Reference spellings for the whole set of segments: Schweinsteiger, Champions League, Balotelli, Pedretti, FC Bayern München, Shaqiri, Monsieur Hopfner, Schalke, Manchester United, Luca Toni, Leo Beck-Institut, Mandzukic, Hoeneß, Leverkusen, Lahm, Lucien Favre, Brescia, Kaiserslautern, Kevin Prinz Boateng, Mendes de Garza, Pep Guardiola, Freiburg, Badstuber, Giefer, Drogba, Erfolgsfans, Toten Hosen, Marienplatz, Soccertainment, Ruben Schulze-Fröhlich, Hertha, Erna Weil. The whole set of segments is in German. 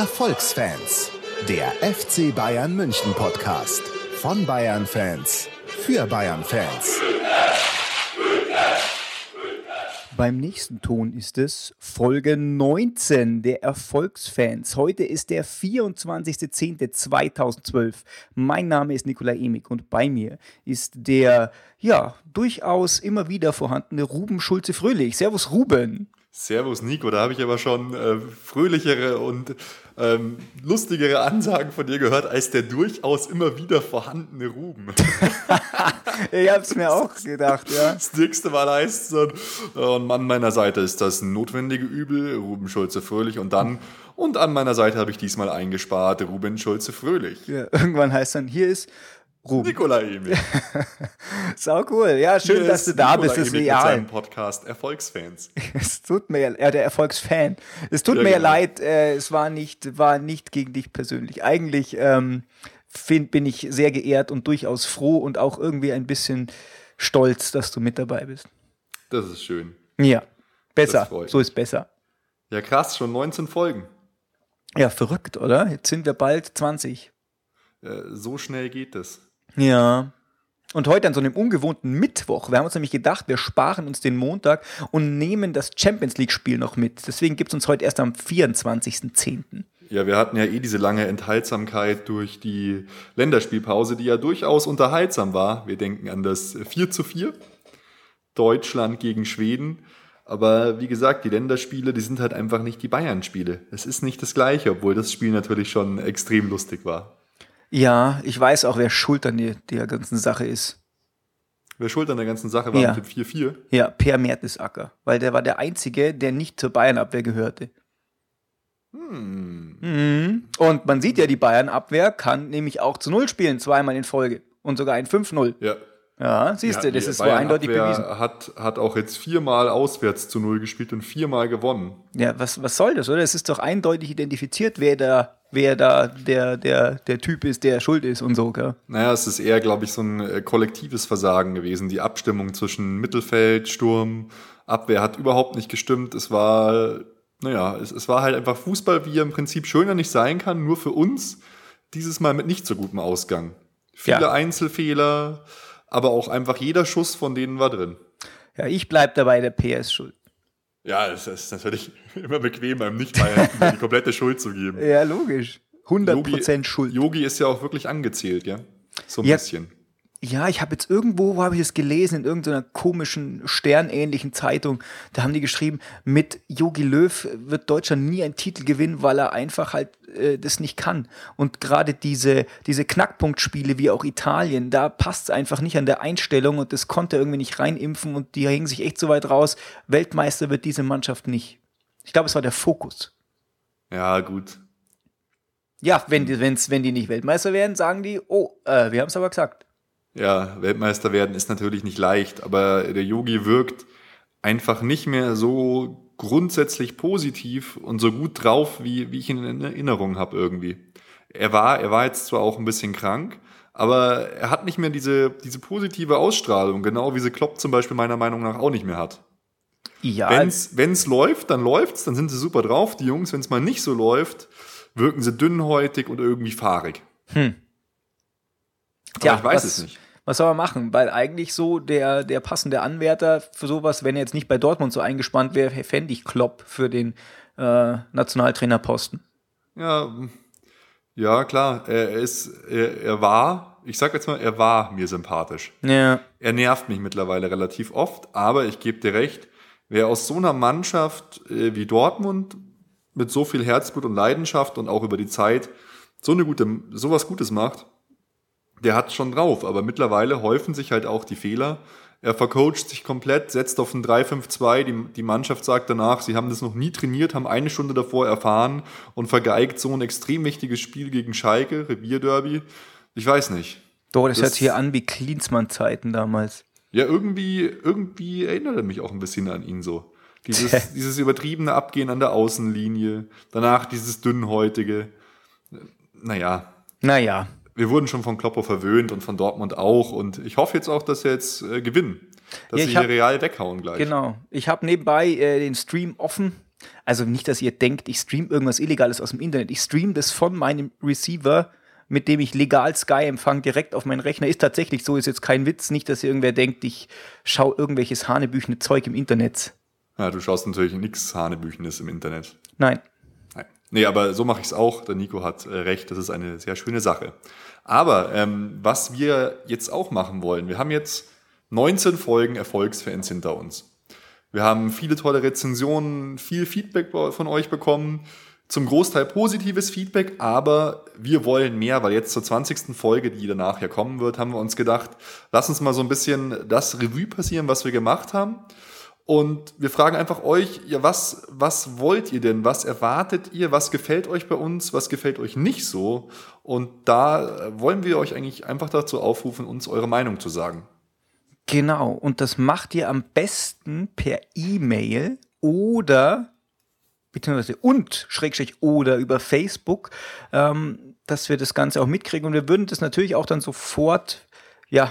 Erfolgsfans, der FC Bayern München Podcast von Bayern Fans für Bayern Fans. Beim nächsten Ton ist es Folge 19 der Erfolgsfans. Heute ist der 24.10.2012. Mein Name ist Nikolai Emig und bei mir ist der durchaus immer wieder vorhandene Ruben Schulze-Fröhlich. Servus Ruben. Servus Nico, da habe ich aber schon fröhlichere und lustigere Ansagen von dir gehört, als der durchaus immer wieder vorhandene Ruben. Ich habe es mir auch gedacht, ja. Das nächste Mal heißt es dann, an meiner Seite ist das notwendige Übel, Ruben Schulze-Fröhlich und an meiner Seite habe ich diesmal eingespart, Ruben Schulze-Fröhlich. Ja, irgendwann heißt dann, hier ist Ruben. Nikolai Emig. Sau cool. Ja, schön, dass du da bist. Das ist real. Mit seinem Podcast Erfolgsfans. Es tut mir der Erfolgsfan. Es tut mir leid, es war nicht gegen dich persönlich. Eigentlich bin ich sehr geehrt und durchaus froh und auch irgendwie ein bisschen stolz, dass du mit dabei bist. Das ist schön. Ja, besser. So ist besser. Ja, krass, schon 19 Folgen. Ja, verrückt, oder? Jetzt sind wir bald 20. So schnell geht es. Ja. Und heute an so einem ungewohnten Mittwoch. Wir haben uns nämlich gedacht, wir sparen uns den Montag und nehmen das Champions League-Spiel noch mit. Deswegen gibt es uns heute erst am 24.10. Ja, wir hatten ja diese lange Enthaltsamkeit durch die Länderspielpause, die ja durchaus unterhaltsam war. Wir denken an das 4:4, Deutschland gegen Schweden. Aber wie gesagt, die Länderspiele, die sind halt einfach nicht die Bayern-Spiele. Es ist nicht das Gleiche, obwohl das Spiel natürlich schon extrem lustig war. Ja, ich weiß auch, wer schuld an der ganzen Sache ist. Wer schuld an der ganzen Sache war mit dem 4:4? Ja, Per Mertesacker, weil der war der Einzige, der nicht zur Bayernabwehr gehörte. Und man sieht ja, die Bayernabwehr kann nämlich auch zu 0 spielen, zweimal in Folge und sogar ein 5-0. Ja. Ja, siehst du, das ist wohl eindeutig bewiesen. Die hat auch jetzt 4-mal auswärts zu 0 gespielt und 4-mal gewonnen. Ja, was soll das, oder? Es ist doch eindeutig identifiziert, wer der Typ ist, der schuld ist und so, gell? Naja, es ist eher, glaube ich, so ein kollektives Versagen gewesen. Die Abstimmung zwischen Mittelfeld, Sturm, Abwehr hat überhaupt nicht gestimmt. Es war, es war halt einfach Fußball, wie er im Prinzip schöner nicht sein kann, nur für uns dieses Mal mit nicht so gutem Ausgang. Viele Einzelfehler, aber auch einfach jeder Schuss von denen war drin. Ja, ich bleib dabei, der PR ist schuld. Ja, es ist natürlich immer bequem, einem Nicht-Bayern die komplette Schuld zu geben. Ja, logisch. 100% Schuld. Yogi ist ja auch wirklich angezählt, ja? So ein bisschen. Ja, ich habe jetzt irgendwo, wo habe ich das gelesen, in irgendeiner komischen, sternähnlichen Zeitung, da haben die geschrieben, mit Jogi Löw wird Deutschland nie einen Titel gewinnen, weil er einfach halt das nicht kann. Und gerade diese Knackpunktspiele wie auch Italien, da passt es einfach nicht an der Einstellung und das konnte er irgendwie nicht reinimpfen und die hängen sich echt so weit raus. Weltmeister wird diese Mannschaft nicht. Ich glaube, es war der Fokus. Ja, gut. Ja, wenn die nicht Weltmeister werden, sagen die, wir haben es aber gesagt. Ja, Weltmeister werden ist natürlich nicht leicht, aber der Yogi wirkt einfach nicht mehr so grundsätzlich positiv und so gut drauf, wie ich ihn in Erinnerung habe irgendwie. Er war jetzt zwar auch ein bisschen krank, aber er hat nicht mehr diese positive Ausstrahlung, genau wie sie Klopp zum Beispiel meiner Meinung nach auch nicht mehr hat. Ja. Wenn's läuft, dann läuft's, dann sind sie super drauf, die Jungs. Wenn's mal nicht so läuft, wirken sie dünnhäutig und irgendwie fahrig. Tja, aber ich weiß es nicht. Was soll man machen? Weil eigentlich so der passende Anwärter für sowas, wenn er jetzt nicht bei Dortmund so eingespannt wäre, fände ich Klopp für den Nationaltrainerposten. Ja, klar. Er war mir sympathisch. Ja. Er nervt mich mittlerweile relativ oft, aber ich gebe dir recht, wer aus so einer Mannschaft wie Dortmund mit so viel Herzblut und Leidenschaft und auch über die Zeit sowas Gutes macht, der hat schon drauf, aber mittlerweile häufen sich halt auch die Fehler. Er vercoacht sich komplett, setzt auf ein 3-5-2, die Mannschaft sagt danach, sie haben das noch nie trainiert, haben eine Stunde davor erfahren und vergeigt so ein extrem wichtiges Spiel gegen Schalke, Revierderby. Ich weiß nicht. Doch, das hört sich hier an wie Klinsmann-Zeiten damals. Ja, irgendwie erinnert er mich auch ein bisschen an ihn so. Dieses übertriebene Abgehen an der Außenlinie, danach dieses dünnhäutige. Naja. Wir wurden schon von Kloppo verwöhnt und von Dortmund auch. Und ich hoffe jetzt auch, dass sie jetzt gewinnen. Dass sie hier Real weghauen gleich. Genau. Ich habe nebenbei den Stream offen Also nicht, dass ihr denkt, ich streame irgendwas Illegales aus dem Internet. Ich streame das von meinem Receiver, mit dem ich legal Sky-Empfang direkt auf meinen Rechner. Ist tatsächlich so, ist jetzt kein Witz. Nicht, dass irgendwer denkt, ich schaue irgendwelches hanebüchene Zeug im Internet. Ja, du schaust natürlich nichts Hanebüchenes im Internet. Nein. Nee, aber so mache ich es auch. Der Nico hat recht, das ist eine sehr schöne Sache. Aber was wir jetzt auch machen wollen, wir haben jetzt 19 Folgen Erfolgsfans hinter uns. Wir haben viele tolle Rezensionen, viel Feedback von euch bekommen, zum Großteil positives Feedback, aber wir wollen mehr, weil jetzt zur 20. Folge, die danach ja kommen wird, haben wir uns gedacht, lass uns mal so ein bisschen das Revue passieren, was wir gemacht haben. Und wir fragen einfach euch, ja, was wollt ihr denn? Was erwartet ihr? Was gefällt euch bei uns? Was gefällt euch nicht so? Und da wollen wir euch eigentlich einfach dazu aufrufen, uns eure Meinung zu sagen. Genau. Und das macht ihr am besten per E-Mail oder beziehungsweise oder über Facebook, dass wir das Ganze auch mitkriegen. Und wir würden das natürlich auch dann sofort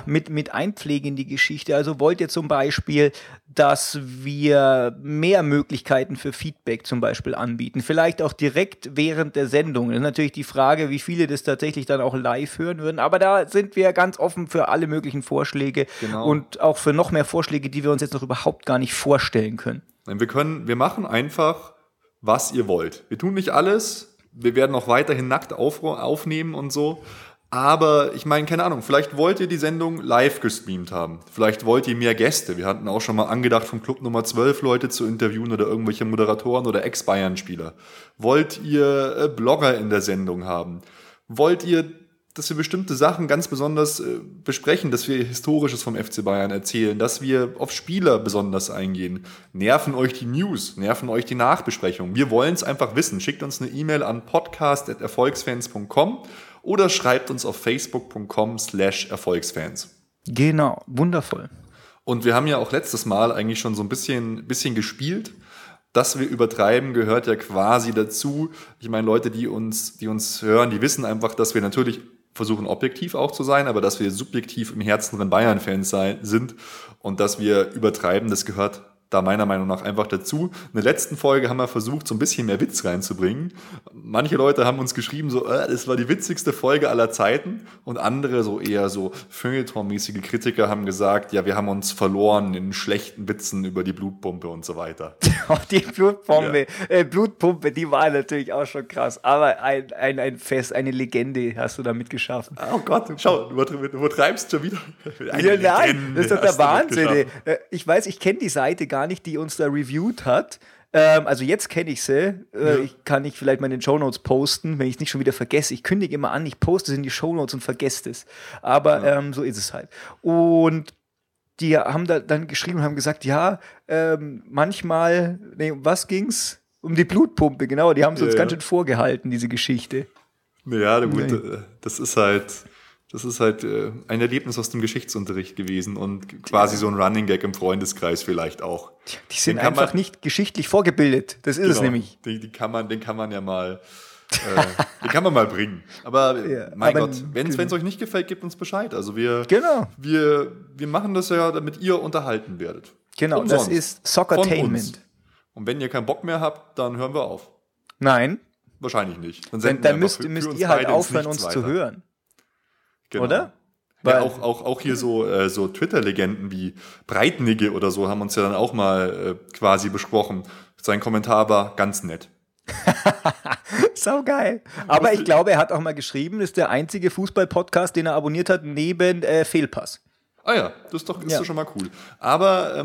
mit einpflegen in die Geschichte. Also wollt ihr zum Beispiel, dass wir mehr Möglichkeiten für Feedback zum Beispiel anbieten? Vielleicht auch direkt während der Sendung. Das ist natürlich die Frage, wie viele das tatsächlich dann auch live hören würden. Aber da sind wir ganz offen für alle möglichen Vorschläge und auch für noch mehr Vorschläge, die wir uns jetzt noch überhaupt gar nicht vorstellen können. Wir machen einfach, was ihr wollt. Wir tun nicht alles. Wir werden auch weiterhin nackt aufnehmen und so. Aber ich meine, keine Ahnung, vielleicht wollt ihr die Sendung live gestreamt haben. Vielleicht wollt ihr mehr Gäste. Wir hatten auch schon mal angedacht, vom Club Nummer 12 Leute zu interviewen oder irgendwelche Moderatoren oder Ex-Bayern-Spieler. Wollt ihr Blogger in der Sendung haben? Wollt ihr, dass wir bestimmte Sachen ganz besonders besprechen, dass wir Historisches vom FC Bayern erzählen, dass wir auf Spieler besonders eingehen? Nerven euch die News? Nerven euch die Nachbesprechungen? Wir wollen es einfach wissen. Schickt uns eine E-Mail an podcast@erfolgsfans.com. Oder schreibt uns auf facebook.com/Erfolgsfans. Genau, wundervoll. Und wir haben ja auch letztes Mal eigentlich schon so ein bisschen gespielt. Dass wir übertreiben, gehört ja quasi dazu. Ich meine, Leute, die uns hören, die wissen einfach, dass wir natürlich versuchen, objektiv auch zu sein, aber dass wir subjektiv im Herzen drin Bayern-Fans sind und dass wir übertreiben, das gehört da meiner Meinung nach einfach dazu. In der letzten Folge haben wir versucht, so ein bisschen mehr Witz reinzubringen. Manche Leute haben uns geschrieben, so, das war die witzigste Folge aller Zeiten. Und andere, so eher so Feuilleton-mäßige Kritiker, haben gesagt, ja, wir haben uns verloren in schlechten Witzen über die Blutpumpe und so weiter. Die Blutpumpe, ja. Blutpumpe, die war natürlich auch schon krass. Aber ein Fest, eine Legende hast du damit geschafft. Oh Gott, schau, du übertreibst schon wieder. Nein, das ist doch der Wahnsinn. Ich weiß, ich kenne die Seite gar nicht, die uns da reviewed hat. Also jetzt kenne ich sie. Kann ich vielleicht mal in den Shownotes posten, wenn ich es nicht schon wieder vergesse. Ich kündige immer an, ich poste es in die Shownotes und vergesse es. Aber so ist es halt. Und die haben da dann geschrieben und haben gesagt, manchmal, was ging's? Um die Blutpumpe, genau. Die haben es uns ganz schön vorgehalten, diese Geschichte. Ja, gut, das ist halt ein Erlebnis aus dem Geschichtsunterricht gewesen und quasi so ein Running Gag im Freundeskreis vielleicht auch. Die sind einfach nicht geschichtlich vorgebildet. Das ist es nämlich. Den kann man mal bringen. Aber Gott, wenn es euch nicht gefällt, gebt uns Bescheid. Also wir machen das ja, damit ihr unterhalten werdet. Genau, und das ist Soccertainment. Und wenn ihr keinen Bock mehr habt, dann hören wir auf. Nein. Wahrscheinlich nicht. Dann müsst ihr halt aufhören, uns zu hören. Genau. Oder? Ja, auch hier so Twitter-Legenden wie Breitnigge oder so haben uns ja dann auch mal quasi besprochen. Sein Kommentar war ganz nett. Sau geil. Aber ich glaube, er hat auch mal geschrieben, das ist der einzige Fußball-Podcast, den er abonniert hat, neben Fehlpass. Ah ja, das ist doch schon mal cool. Aber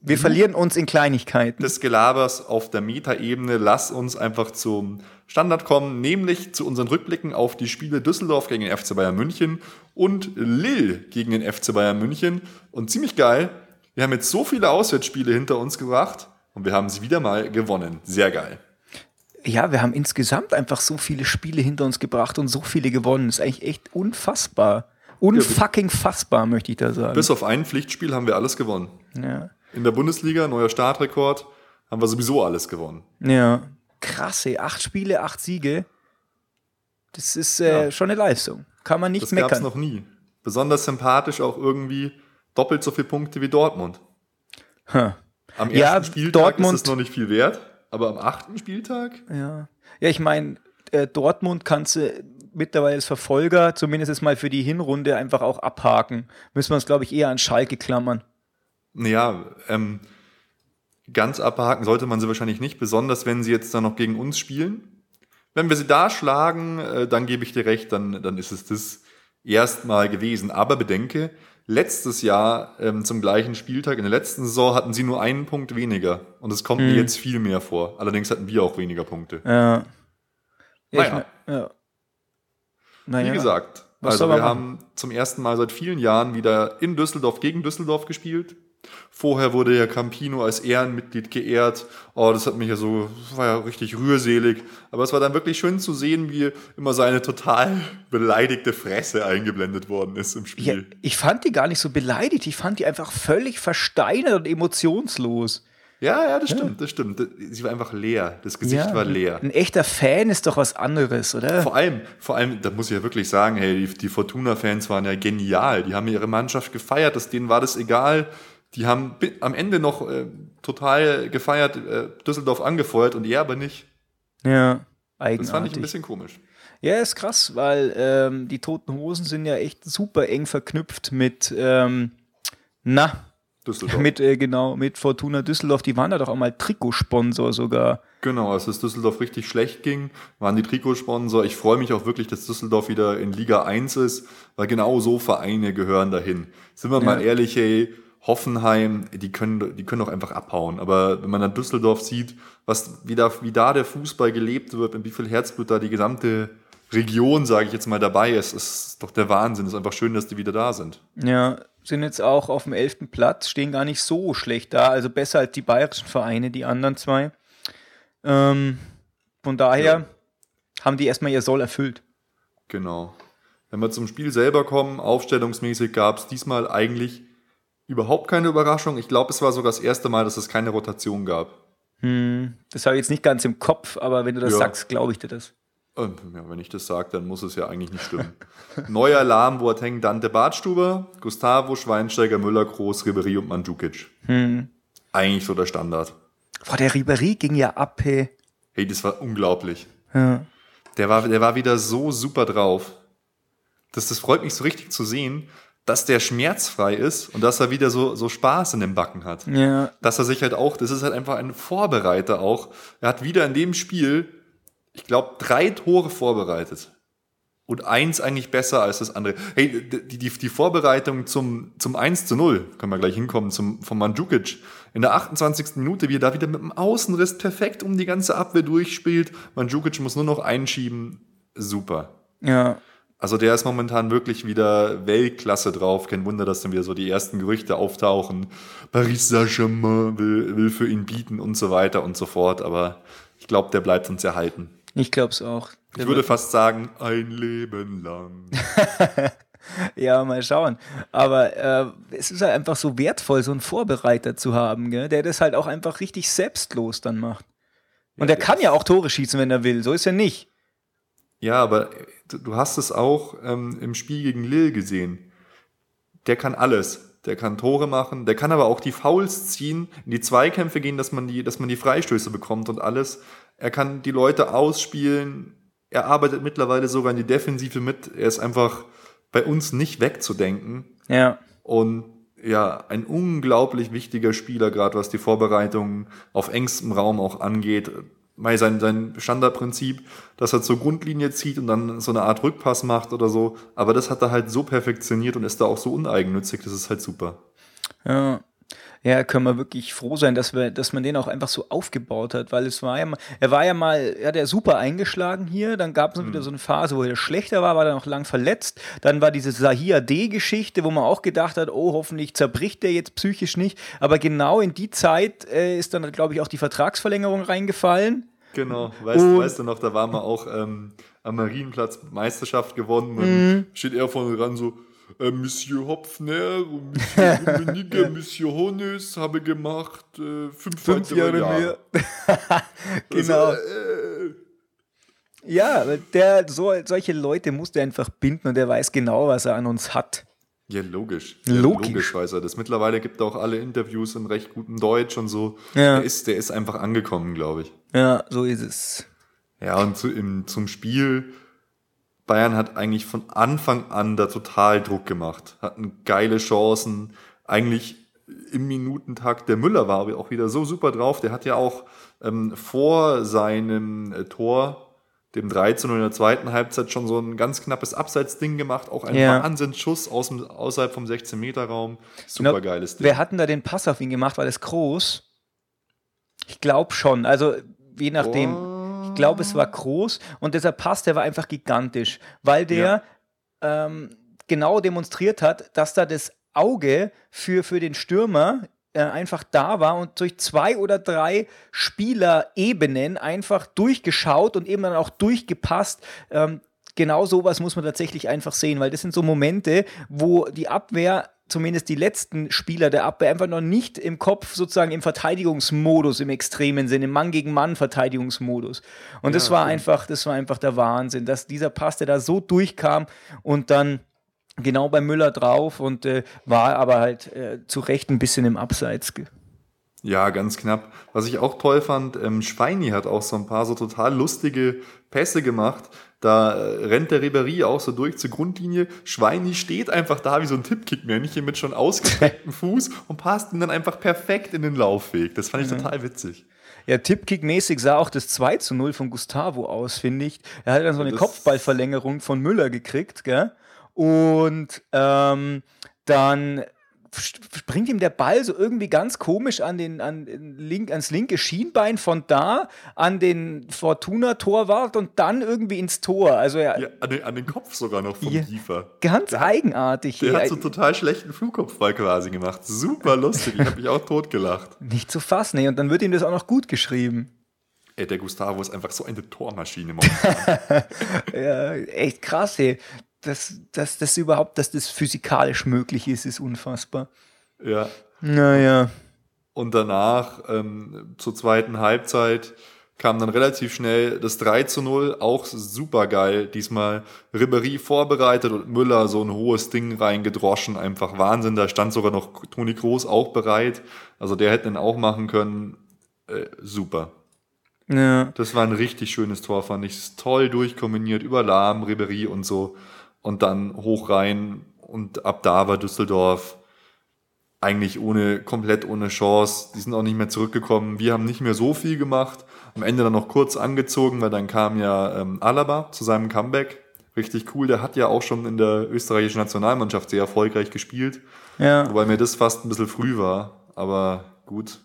wir verlieren uns in Kleinigkeiten. Des Gelabers auf der Metaebene, lass uns einfach zum Standard kommen, nämlich zu unseren Rückblicken auf die Spiele Düsseldorf gegen den FC Bayern München und Lille gegen den FC Bayern München. Und ziemlich geil, wir haben jetzt so viele Auswärtsspiele hinter uns gebracht und wir haben sie wieder mal gewonnen. Sehr geil. Ja, wir haben insgesamt einfach so viele Spiele hinter uns gebracht und so viele gewonnen. Das ist eigentlich echt unfassbar. Unfucking-fassbar, möchte ich da sagen. Bis auf ein Pflichtspiel haben wir alles gewonnen. Ja. In der Bundesliga, neuer Startrekord, haben wir sowieso alles gewonnen. Ja, krass, 8 Spiele, 8 Siege. Das ist schon eine Leistung. Kann man nicht meckern. Das gab es noch nie. Besonders sympathisch auch irgendwie doppelt so viele Punkte wie Dortmund. Am ersten Spieltag Dortmund, ist es noch nicht viel wert. Aber am 8. Spieltag? Ja. Ja, ich meine, Dortmund kannst du mittlerweile als Verfolger zumindest jetzt mal für die Hinrunde einfach auch abhaken. Müssen wir uns, glaube ich, eher an Schalke klammern. Ja, ganz abhaken sollte man sie wahrscheinlich nicht, besonders wenn sie jetzt dann noch gegen uns spielen. Wenn wir sie da schlagen, dann gebe ich dir recht, dann ist es das erstmal gewesen. Aber bedenke, letztes Jahr zum gleichen Spieltag in der letzten Saison hatten sie nur einen Punkt weniger. Und es kommt mir jetzt viel mehr vor. Allerdings hatten wir auch weniger Punkte. Ja. Naja. Wie gesagt, also wir haben zum ersten Mal seit vielen Jahren wieder in Düsseldorf gegen Düsseldorf gespielt. Vorher wurde ja Campino als Ehrenmitglied geehrt. Oh, das hat mich ja so, war ja richtig rührselig. Aber es war dann wirklich schön zu sehen, wie immer seine total beleidigte Fresse eingeblendet worden ist im Spiel. Ja, ich fand die gar nicht so beleidigt. Ich fand die einfach völlig versteinert und emotionslos. Ja, das stimmt, das stimmt. Sie war einfach leer. Das Gesicht war leer. Ein echter Fan ist doch was anderes, oder? Vor allem, da muss ich ja wirklich sagen, hey, die Fortuna-Fans waren ja genial. Die haben ihre Mannschaft gefeiert. Denen war das egal. Die haben am Ende noch total gefeiert, Düsseldorf angefeuert und er aber nicht. Ja, eigenartig. Das fand ich ein bisschen komisch. Ja, ist krass, weil die Toten Hosen sind ja echt super eng verknüpft mit, Düsseldorf. Mit Fortuna Düsseldorf. Die waren da doch auch mal Trikotsponsor sogar. Genau, als es Düsseldorf richtig schlecht ging, waren die Trikotsponsor. Ich freue mich auch wirklich, dass Düsseldorf wieder in Liga 1 ist, weil genau so Vereine gehören dahin. Sind wir mal ehrlich, hey, Hoffenheim, die können doch einfach abhauen. Aber wenn man dann Düsseldorf sieht, wie da der Fußball gelebt wird und wie viel Herzblut da die gesamte Region, sage ich jetzt mal, dabei ist, ist doch der Wahnsinn. Es ist einfach schön, dass die wieder da sind. Ja, sind jetzt auch auf dem 11. Platz, stehen gar nicht so schlecht da. Also besser als die bayerischen Vereine, die anderen zwei. Von daher haben die erstmal ihr Soll erfüllt. Genau. Wenn wir zum Spiel selber kommen, aufstellungsmäßig gab es diesmal eigentlich überhaupt keine Überraschung. Ich glaube, es war sogar das erste Mal, dass es keine Rotation gab. Das habe ich jetzt nicht ganz im Kopf, aber wenn du das sagst, glaube ich dir das. Ja, wenn ich das sage, dann muss es ja eigentlich nicht stimmen. Neuer, Lahm, Boateng, Dante, Badstuber, Gustavo, Schweinsteiger, Müller, Groß, Ribéry und Mandzukic. Eigentlich so der Standard. Boah, der Ribéry ging ja ab, hey. Hey, das war unglaublich. Ja. Der war wieder so super drauf. Das freut mich so richtig zu sehen, dass der schmerzfrei ist und dass er wieder so Spaß in den Backen hat. Ja. Dass er sich halt auch, das ist halt einfach ein Vorbereiter auch. Er hat wieder in dem Spiel, ich glaube, 3 Tore vorbereitet. Und 1 eigentlich besser als das andere. Hey, die Vorbereitung zum 1:0, können wir gleich hinkommen, von Mandzukic. In der 28. Minute, wie er da wieder mit dem Außenriss perfekt um die ganze Abwehr durchspielt. Mandzukic muss nur noch einschieben. Super. Ja. Also der ist momentan wirklich wieder Weltklasse drauf. Kein Wunder, dass dann wieder so die ersten Gerüchte auftauchen. Paris Saint-Germain will für ihn bieten und so weiter und so fort. Aber ich glaube, der bleibt uns erhalten. Ich glaube es auch. Ich würde fast sagen, ein Leben lang. Ja, mal schauen. Aber es ist halt einfach so wertvoll, so einen Vorbereiter zu haben, gell? Der das halt auch einfach richtig selbstlos dann macht. Und ja, der kann ja auch Tore schießen, wenn er will. So ist er nicht. Ja, aber du hast es auch im Spiel gegen Lille gesehen. Der kann alles. Der kann Tore machen, der kann aber auch die Fouls ziehen, in die Zweikämpfe gehen, dass man die Freistöße bekommt und alles. Er kann die Leute ausspielen. Er arbeitet mittlerweile sogar in die Defensive mit. Er ist einfach bei uns nicht wegzudenken. Ja. Und ja, ein unglaublich wichtiger Spieler, gerade was die Vorbereitungen auf engstem Raum auch angeht. Sein Standardprinzip, dass er zur Grundlinie zieht und dann so eine Art Rückpass macht oder so. Aber das hat er halt so perfektioniert und ist da auch so uneigennützig. Das ist halt super. Ja, können wir wirklich froh sein, dass man den auch einfach so aufgebaut hat. Weil er hat ja super eingeschlagen hier. Dann gab es wieder so eine Phase, wo er schlechter war dann auch lang verletzt. Dann war diese Zahir-D-Geschichte, wo man auch gedacht hat, oh, hoffentlich zerbricht der jetzt psychisch nicht. Aber genau in die Zeit ist dann, glaube ich, auch die Vertragsverlängerung reingefallen. Genau, weißt du noch, da waren wir auch am Marienplatz Meisterschaft gewonnen und steht er vorne dran so, Monsieur Hopfner und Monsieur Dominica, Monsieur Hones habe gemacht 5 Jahre mehr. Genau. Also, solche Leute muss der einfach binden und der weiß genau, was er an uns hat. Ja, logisch. Logisch weiß er das. Mittlerweile gibt er auch alle Interviews in recht gutem Deutsch und so. Ja. Der ist einfach angekommen, glaube ich. Ja, so ist es. Ja, und zum Spiel, Bayern hat eigentlich von Anfang an da total Druck gemacht. Hatten geile Chancen. Eigentlich im Minutentakt, der Müller war auch wieder so super drauf. Der hat ja auch vor seinem Tor, dem 13 in der zweiten Halbzeit, schon so ein ganz knappes Abseitsding gemacht, auch ein Wahnsinnsschuss außerhalb vom 16-Meter-Raum. Super geiles Ding. Wer hat denn da den Pass auf ihn gemacht? War das Kroos? Ich glaube schon, also je nachdem. Ich glaube, es war Kroos und dieser Pass, der war einfach gigantisch, weil der genau demonstriert hat, dass da das Auge für den Stürmer einfach da war und durch 2 oder 3 Spieler-Ebenen einfach durchgeschaut und eben dann auch durchgepasst. Genau sowas muss man tatsächlich einfach sehen, weil das sind so Momente, wo die Abwehr, zumindest die letzten Spieler der Abwehr, einfach noch nicht im Kopf sozusagen im Verteidigungsmodus, im extremen Sinne, im Mann-gegen-Mann-Verteidigungsmodus. Und das war einfach der Wahnsinn, dass dieser Pass, der da so durchkam und dann genau bei Müller drauf und war aber halt zu Recht ein bisschen im Abseits. Ja, ganz knapp. Was ich auch toll fand, Schweini hat auch so ein paar so total lustige Pässe gemacht. Da rennt der Ribéry auch so durch zur Grundlinie. Schweini steht einfach da wie so ein Tippkick-Männchen mit schon ausgestrecktem Fuß und passt ihn dann einfach perfekt in den Laufweg. Das fand ich total witzig. Ja, Tippkick-mäßig sah auch das 2:0 von Gustavo aus, finde ich. Er hat dann so eine Kopfballverlängerung von Müller gekriegt, gell? Und dann springt ihm der Ball so irgendwie ganz komisch ans linke Schienbein, von da an den Fortuna-Torwart und dann irgendwie ins Tor. Also an den Kopf sogar noch vom Kiefer. Ganz eigenartig. Der hat so einen total schlechten Flugkopfball quasi gemacht. Super lustig, ich habe mich auch totgelacht. Nicht zu fassen, und dann wird ihm das auch noch gut geschrieben. Ey, der Gustavo ist einfach so eine Tormaschine momentan. Ja, echt krass, ey. Dass das physikalisch möglich ist, ist unfassbar. Ja. Naja. Und danach, zur zweiten Halbzeit, kam dann relativ schnell das 3:0, auch super geil. Diesmal Ribéry vorbereitet und Müller so ein hohes Ding reingedroschen, einfach Wahnsinn. Da stand sogar noch Toni Kroos auch bereit. Also der hätte ihn auch machen können. Super. Ja. Das war ein richtig schönes Tor, fand ich. Toll durchkombiniert über Lahm, Ribéry und so. Und dann hoch rein und ab da war Düsseldorf eigentlich komplett ohne Chance. Die sind auch nicht mehr zurückgekommen. Wir haben nicht mehr so viel gemacht. Am Ende dann noch kurz angezogen, weil dann kam ja Alaba zu seinem Comeback. Richtig cool. Der hat ja auch schon in der österreichischen Nationalmannschaft sehr erfolgreich gespielt. Ja. Wobei mir das fast ein bisschen früh war. Aber gut.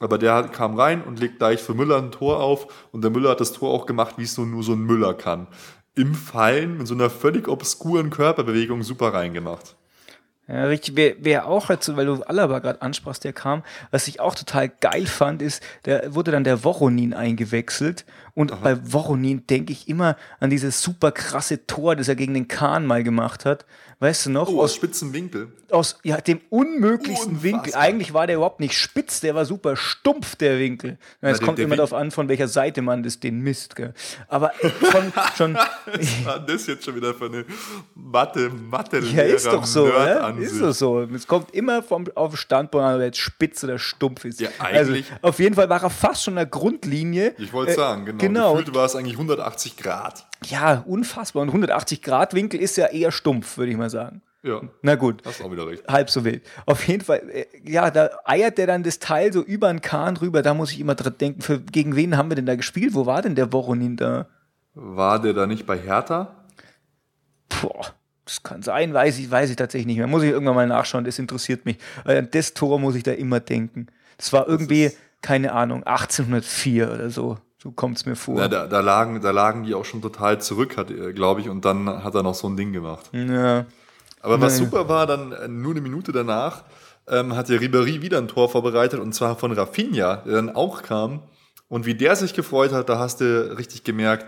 Aber der kam rein und legt gleich für Müller ein Tor auf. Und der Müller hat das Tor auch gemacht, wie es nur so ein Müller kann. Im Fallen mit so einer völlig obskuren Körperbewegung super reingemacht. Ja, richtig. Wer auch, weil du Alaba gerade ansprachst, der kam, was ich auch total geil fand, ist, da wurde dann der Woronin eingewechselt. Und bei Woronin denke ich immer an dieses super krasse Tor, das er gegen den Kahn mal gemacht hat. Weißt du noch? Oh, aus spitzen Winkel. Aus dem unmöglichsten Winkel. Eigentlich war der überhaupt nicht spitz, der war super stumpf, der Winkel. Es kommt immer darauf an, von welcher Seite man das den misst. Gell? Aber schon was war das jetzt schon wieder für eine Mathe-Lehrer? Ja, ist doch so, ne? Ist doch so. Es kommt immer auf Standpunkt an, ob er jetzt spitz oder stumpf ist. Ja, eigentlich. Also, auf jeden Fall war er fast schon in der Grundlinie. Ich wollte sagen, genau. Gefühlt war es eigentlich 180 Grad. Ja, unfassbar. Und 180 Grad Winkel ist ja eher stumpf, würde ich mal sagen. Ja, na gut, das ist auch wieder recht. Halb so wild. Auf jeden Fall, ja, da eiert der dann das Teil so über den Kahn rüber. Da muss ich immer dran denken, gegen wen haben wir denn da gespielt? Wo war denn der Woronin da? War der da nicht bei Hertha? Das kann sein, weiß ich tatsächlich nicht mehr. Muss ich irgendwann mal nachschauen, das interessiert mich. An das Tor muss ich da immer denken. Das war irgendwie, keine Ahnung, 1804 oder so. So kommt es mir vor. Ja, da lagen die auch schon total zurück, glaube ich. Und dann hat er noch so ein Ding gemacht. Ja. Aber was super war, dann nur eine Minute danach hat der Ribéry wieder ein Tor vorbereitet. Und zwar von Rafinha, der dann auch kam. Und wie der sich gefreut hat, da hast du richtig gemerkt,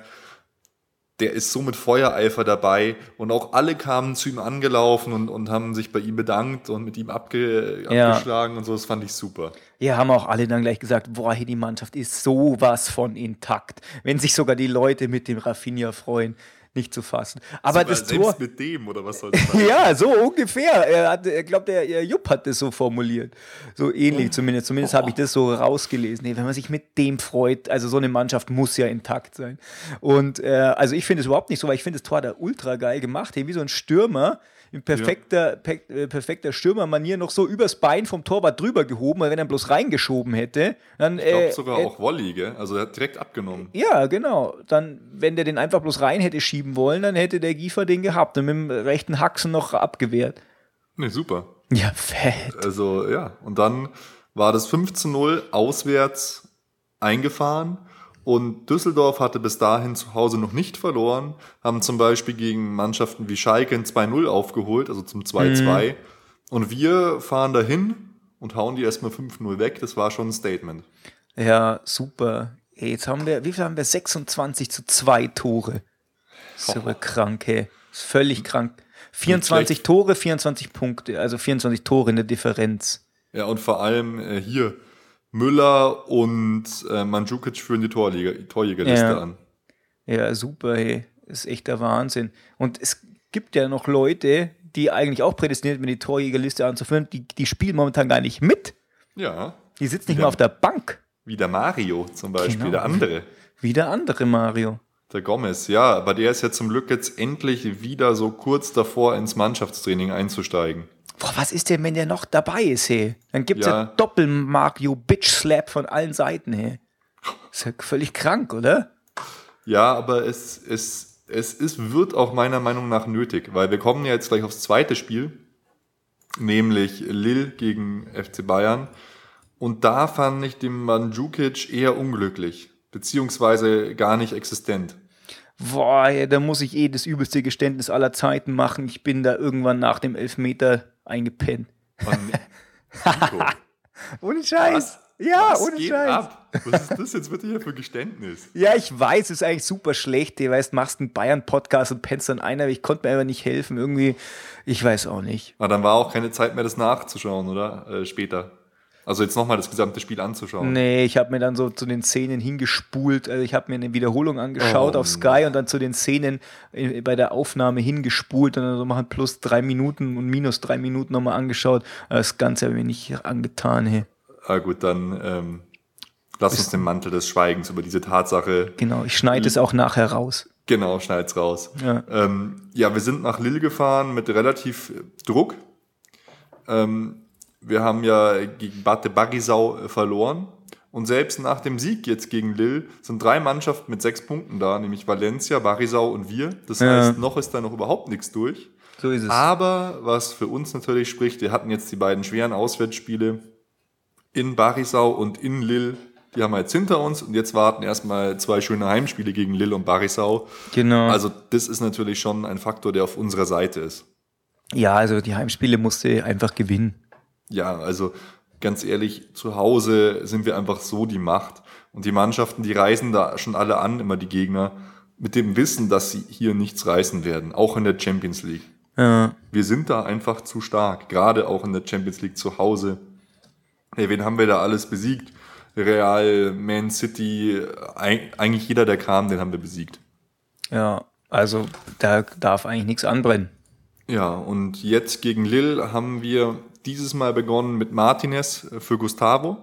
der ist so mit Feuereifer dabei. Und auch alle kamen zu ihm angelaufen und haben sich bei ihm bedankt und mit ihm abgeschlagen und so. Das fand ich super. Ja, haben auch alle dann gleich gesagt, boah, hier die Mannschaft ist sowas von intakt. Wenn sich sogar die Leute mit dem Rafinha freuen. nicht zu fassen. Aber das Tor mit dem oder was soll das sein? Ja, so ungefähr. Ich glaube, der Jupp hat das so formuliert. So ähnlich zumindest. Zumindest habe ich das so rausgelesen. Nee, wenn man sich mit dem freut, also so eine Mannschaft muss ja intakt sein. Und also ich finde es überhaupt nicht so, weil ich finde das Tor da ultra geil gemacht. Hey, wie so ein Stürmer, in perfekter Stürmermanier noch so übers Bein vom Torwart drüber gehoben, weil wenn er bloß reingeschoben hätte, dann... Ich glaube sogar auch Volley, gell? Also er hat direkt abgenommen. Ja, genau. Dann, wenn der den einfach bloß rein hätte schieben wollen, dann hätte der Giefer den gehabt und mit dem rechten Haxen noch abgewehrt. Ne, super. Ja, fett. Also, ja. Und dann war das 5:0 auswärts eingefahren. Und Düsseldorf hatte bis dahin zu Hause noch nicht verloren, haben zum Beispiel gegen Mannschaften wie Schalke ein 2:0 aufgeholt, also zum 2:2. Und wir fahren dahin und hauen die erstmal 5:0 weg. Das war schon ein Statement. Ja, super. Hey, jetzt haben wir, wie viel haben wir? 26:2 Tore. Das ist aber krank, hey. Das ist völlig krank. 24 Tore, 24 Punkte, also 24 Tore in der Differenz. Ja, und vor allem hier. Müller und Mandzukic führen die Torjägerliste an. Ja, super, hey. Das ist echt der Wahnsinn. Und es gibt ja noch Leute, die eigentlich auch prädestiniert sind, die Torjägerliste anzuführen, die spielen momentan gar nicht mit. Ja. Die sitzen nicht mehr auf der Bank. Wie der Mario zum Beispiel, genau. Der andere. Wie der andere Mario. Der Gomez, ja. Aber der ist ja zum Glück jetzt endlich wieder so kurz davor, ins Mannschaftstraining einzusteigen. Boah, was ist denn, wenn der noch dabei ist, hey? Dann gibt's ja Doppel-Mario-Bitch-Slap von allen Seiten, hey. Ist ja völlig krank, oder? Ja, aber es wird auch meiner Meinung nach nötig, weil wir kommen ja jetzt gleich aufs zweite Spiel, nämlich Lille gegen FC Bayern. Und da fand ich den Mandzukic eher unglücklich, beziehungsweise gar nicht existent. Boah, ja, da muss ich das übelste Geständnis aller Zeiten machen. Ich bin da irgendwann nach dem Elfmeter eingepennt. Ohne Scheiß. Ja, ohne Scheiß. Ab? Was ist das jetzt bitte hier für Geständnis? Ja, ich weiß, ist eigentlich super schlecht. Du weißt, machst einen Bayern-Podcast und pennst dann ein, aber ich konnte mir einfach nicht helfen. Irgendwie, ich weiß auch nicht. Na, dann war auch keine Zeit mehr, das nachzuschauen, oder? Später. Also jetzt nochmal das gesamte Spiel anzuschauen. Nee, ich habe mir dann so zu den Szenen hingespult. Also ich habe mir eine Wiederholung angeschaut auf Sky und dann zu den Szenen bei der Aufnahme hingespult und dann so mal plus 3 Minuten und minus 3 Minuten nochmal angeschaut. Das Ganze habe ich mir nicht angetan. Hey. Ah gut, dann lass uns den Mantel des Schweigens über diese Tatsache... Genau, ich schneide es auch nachher raus. Genau, schneid's raus. Ja. Wir sind nach Lille gefahren mit relativ Druck. Wir haben ja gegen BATE Baryssau verloren und selbst nach dem Sieg jetzt gegen Lille sind 3 Mannschaften mit 6 Punkten da, nämlich Valencia, Baryssau und wir. Das heißt, noch ist da noch überhaupt nichts durch. So ist es. Aber was für uns natürlich spricht, wir hatten jetzt die beiden schweren Auswärtsspiele in Baryssau und in Lille. Die haben wir jetzt hinter uns und jetzt warten erstmal 2 schöne Heimspiele gegen Lille und Baryssau. Genau. Also das ist natürlich schon ein Faktor, der auf unserer Seite ist. Ja, also die Heimspiele musst du einfach gewinnen. Ja, also ganz ehrlich, zu Hause sind wir einfach so die Macht. Und die Mannschaften, die reisen da schon alle an, immer die Gegner, mit dem Wissen, dass sie hier nichts reißen werden, auch in der Champions League. Ja. Wir sind da einfach zu stark, gerade auch in der Champions League zu Hause. Hey, wen haben wir da alles besiegt? Real, Man City, eigentlich jeder, der kam, den haben wir besiegt. Ja, also da darf eigentlich nichts anbrennen. Ja, und jetzt gegen Lille haben wir... dieses Mal begonnen mit Martinez für Gustavo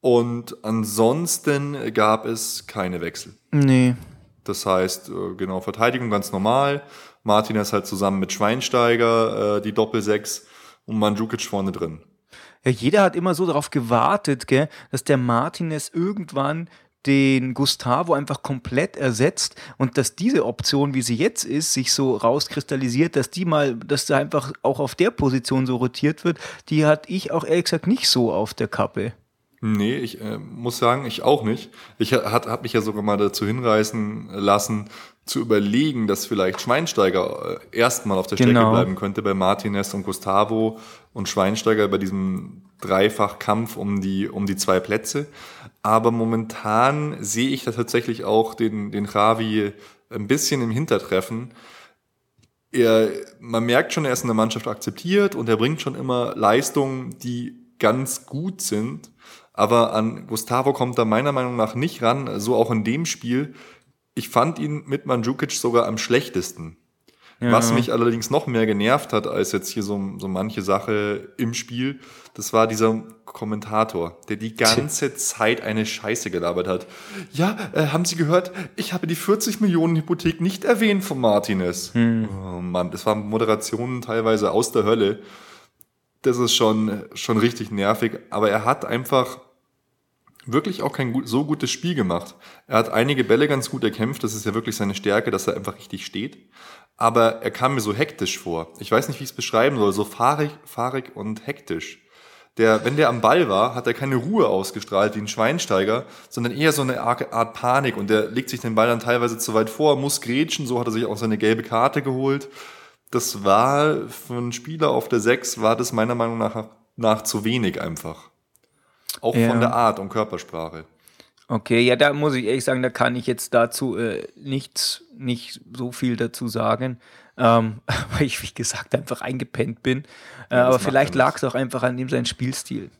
und ansonsten gab es keine Wechsel. Nee. Das heißt, genau, Verteidigung ganz normal, Martinez halt zusammen mit Schweinsteiger, die Doppel-6 und Mandzukic vorne drin. Ja, jeder hat immer so darauf gewartet, gell, dass der Martinez irgendwann den Gustavo einfach komplett ersetzt und dass diese Option, wie sie jetzt ist, sich so rauskristallisiert, dass da einfach auch auf der Position so rotiert wird, die hatte ich auch ehrlich gesagt nicht so auf der Kappe. Nee, ich muss sagen, ich auch nicht. Ich habe mich ja sogar mal dazu hinreißen lassen, zu überlegen, dass vielleicht Schweinsteiger erstmal auf der Strecke bleiben könnte bei Martinez und Gustavo und Schweinsteiger bei diesem Dreifachkampf um die 2 Plätze. Aber momentan sehe ich da tatsächlich auch den Javi ein bisschen im Hintertreffen. Man merkt schon, er ist in der Mannschaft akzeptiert und er bringt schon immer Leistungen, die ganz gut sind. Aber an Gustavo kommt er meiner Meinung nach nicht ran. So auch in dem Spiel. Ich fand ihn mit Mandzukic sogar am schlechtesten. Ja. Was mich allerdings noch mehr genervt hat, als jetzt hier so manche Sache im Spiel, das war dieser Kommentator, der die ganze Zeit eine Scheiße gelabert hat. Ja, haben Sie gehört, ich habe die 40 Millionen Hypothek nicht erwähnt von Martinez. Oh Mann, das waren Moderationen teilweise aus der Hölle. Das ist schon richtig nervig, aber er hat einfach wirklich auch kein so gutes Spiel gemacht. Er hat einige Bälle ganz gut erkämpft, das ist ja wirklich seine Stärke, dass er einfach richtig steht. Aber er kam mir so hektisch vor. Ich weiß nicht, wie ich es beschreiben soll, so fahrig und hektisch. Wenn der am Ball war, hat er keine Ruhe ausgestrahlt wie ein Schweinsteiger, sondern eher so eine Art Panik. Und der legt sich den Ball dann teilweise zu weit vor, muss grätschen, so hat er sich auch seine gelbe Karte geholt. Das war für einen Spieler auf der 6, war das meiner Meinung nach zu wenig einfach. Auch von der Art und Körpersprache. Okay, ja, da muss ich ehrlich sagen, da kann ich jetzt dazu nicht so viel dazu sagen, weil ich, wie gesagt, einfach eingepennt bin. Aber vielleicht lag es auch einfach an dem sein Spielstil.